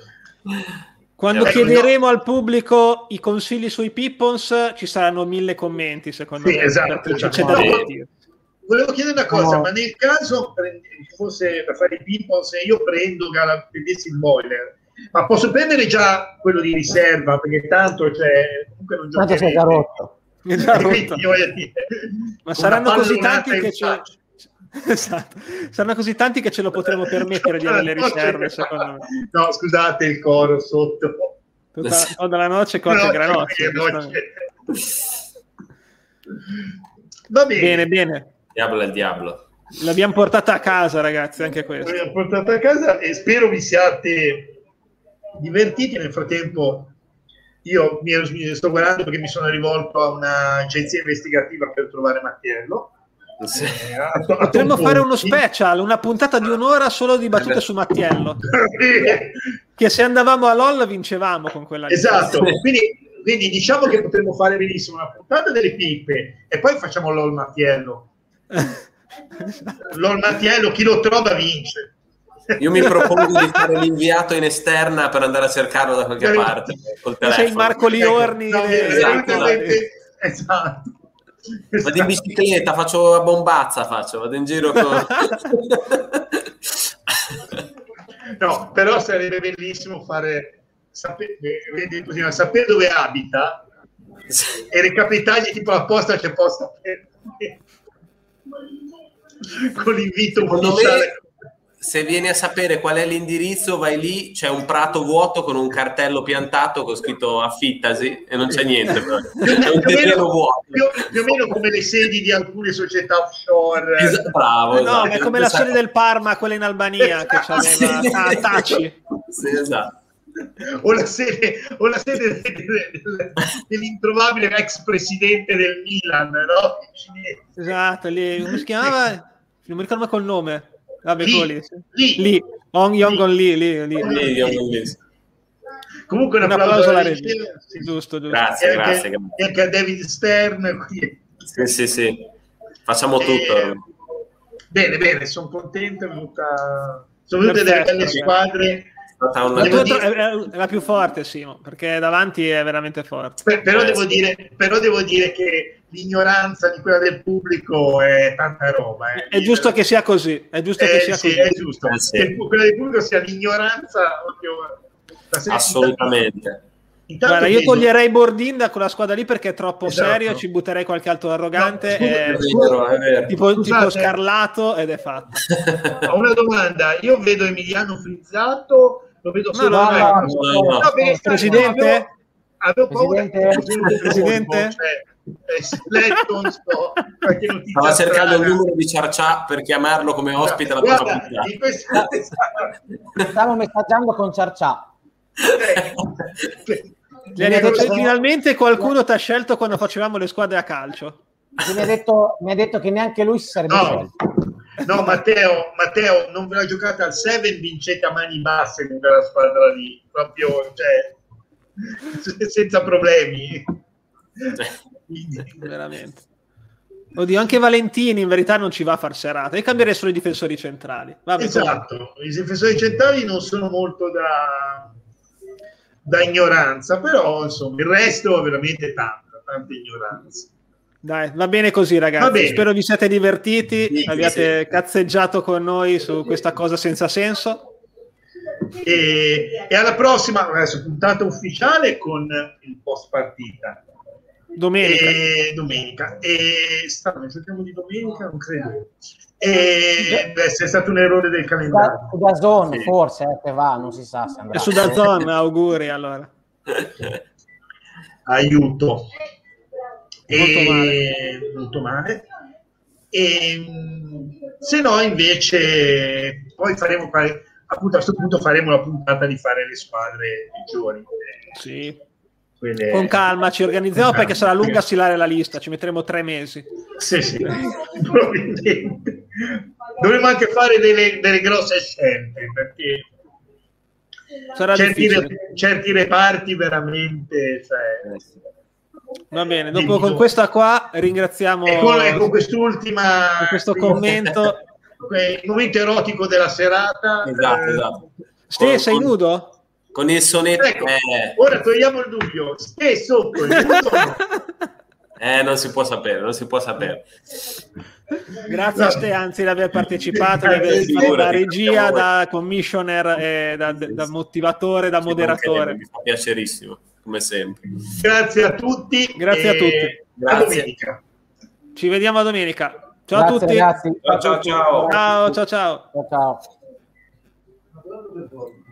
Quando eh, chiederemo no. al pubblico i consigli sui Pippons, ci saranno mille commenti, secondo sì, me. Esatto. Cioè, c'è no, da volevo, volevo chiedere una cosa, no. ma nel caso ci fosse da fare i Pippons, io prendo Gala, prendessi il boiler, ma posso prendere già quello di riserva, perché tanto, cioè, comunque non giocherete. Tanto sei già rotto. Ma saranno così tanti che ce... esatto. saranno così tanti che ce lo potremo permettere di avere le riserve, secondo me. No, scusate il coro sotto. Tutta... o dalla noce quattro Granoce. Va bene, bene, bene. Diablo è il diavolo. L'abbiamo portata a casa, ragazzi, anche questo. L'abbiamo portata a casa e spero vi siate divertiti nel frattempo. Io mi, ero, mi sto guardando perché mi sono rivolto a un'agenzia investigativa per trovare Mattiello. Sì. Eh, Potremmo fare uno special, una puntata di un'ora solo di battute eh su Mattiello. Che se andavamo a LOL vincevamo con quella. Esatto, quindi, quindi diciamo che potremmo fare benissimo una puntata delle pippe e poi facciamo LOL Mattiello. LOL Mattiello, chi lo trova vince. Io mi propongo di fare l'inviato in esterna per andare a cercarlo da qualche parte. Col c'è il Marco Liorni. Ecco, no, esatto, no. Esatto. Vado in bicicletta, faccio a bombazza, faccio, vado in giro con... No, però sarebbe bellissimo fare sapere, sapere dove abita e recapitargli tipo la posta c'è posta per... con l'invito ufficiale. Se vieni a sapere qual è l'indirizzo, vai lì, c'è un prato vuoto con un cartello piantato con scritto affittasi e non c'è niente. È un terreno vuoto. Più, più o meno come le sedi di alcune società offshore. Esatto, bravo. Esatto. No, è come la sede del Parma, quella in Albania, che c'aveva ah, Tacci. Sì, esatto. O la sede, o la sede dell'introvabile ex presidente del Milan, no? Esatto, lì, come si chiamava? Non mi ricordo col nome. Vabbè, lì, lì, lì, on Yongon lì, lì, lì, lì. Comunque un applauso alla regia, sì. Giusto, giusto. Grazie, e grazie. Anche, anche a David Stern. Qui. Sì, sì, sì. Facciamo e... tutto. Bene, bene, sono contento. Venuta... Sono venute delle belle squadre. La, dire... è la più forte, Simo, perché davanti è veramente forte. Per, però, eh, devo sì. dire, però devo dire che l'ignoranza di quella del pubblico è tanta roba. Eh. È giusto che sia così. È giusto eh, che sia sì, così. È giusto. Eh, sì. Che quella del pubblico sia l'ignoranza. Oddio, assolutamente. Intanto, intanto guarda, io vedo... toglierei Bordin da quella squadra lì perché è troppo esatto. serio, ci butterei qualche altro arrogante. No, è... vero, è vero. Tipo, tipo Scarlato ed è fatto. Ho una domanda. Io vedo Emiliano Frizzato... Lo vedo no, no, no, no, no. No, beh, Presidente? Avevo, avevo paura Presidente? Presidente? Cioè, letto, non so, stava cercando il numero di Ciarcià per chiamarlo come ospite. Guarda, la guarda, in questo... Stavo messaggiando con Ciarcià. Finalmente qualcuno ti ha scelto quando facevamo le squadre a calcio. Mi ha detto, mi ha detto che neanche lui si sarebbe no. scelto. No, Matteo, Matteo, non ve la giocate al sette, vincete a mani basse con quella squadra lì, proprio, cioè, senza problemi. Quindi, veramente. Oddio, anche Valentini in verità non ci va a far serata, e cambierei solo i difensori centrali. Vabbè, esatto, così. I difensori centrali non sono molto da, da ignoranza, però insomma il resto è veramente tanta, tanta ignoranza. Dai, va bene così ragazzi, bene. Spero vi siate divertiti, sì, abbiate sì. cazzeggiato con noi su questa cosa senza senso. E, e alla prossima, adesso, puntata ufficiale con il post partita. Domenica. E, domenica. E, stanno, giochiamo di domenica, non credo. E, beh, se è stato un errore del calendario. Su Dazon, sì. forse, eh, che va, non si sa se andrà. È su Dazon, auguri allora. Aiuto. Molto male. molto male e se no invece poi faremo fare, appunto a questo punto faremo la puntata di fare le squadre peggiori, sì. Quelle... con calma ci organizziamo, calma, perché sarà lunga a stilare la lista, ci metteremo tre mesi, sì, sì. Probabilmente dovremo anche fare delle, delle grosse scelte, perché sarà certi, re, certi reparti veramente, cioè... Va bene, dopo con questa qua ringraziamo, e con, e con quest'ultima, con questo commento, il momento erotico della serata. Esatto, esatto. Ste, con, sei nudo? Con il sonetto. Ecco, eh. Ora togliamo il dubbio. Ste sotto il nudo. Eh, non si può sapere, non si può sapere. Grazie a te, anzi, di aver partecipato, di aver fatto da regia, da commissioner, eh, da, da motivatore, da moderatore. Mi fa piacerissimo, come sempre. Grazie a tutti. Grazie a tutti. Grazie. A domenica. Ci vediamo a domenica. Ciao Grazie, a tutti. Ragazzi. Ciao, ciao, ciao. Ciao, ciao, ciao. Ciao, ciao.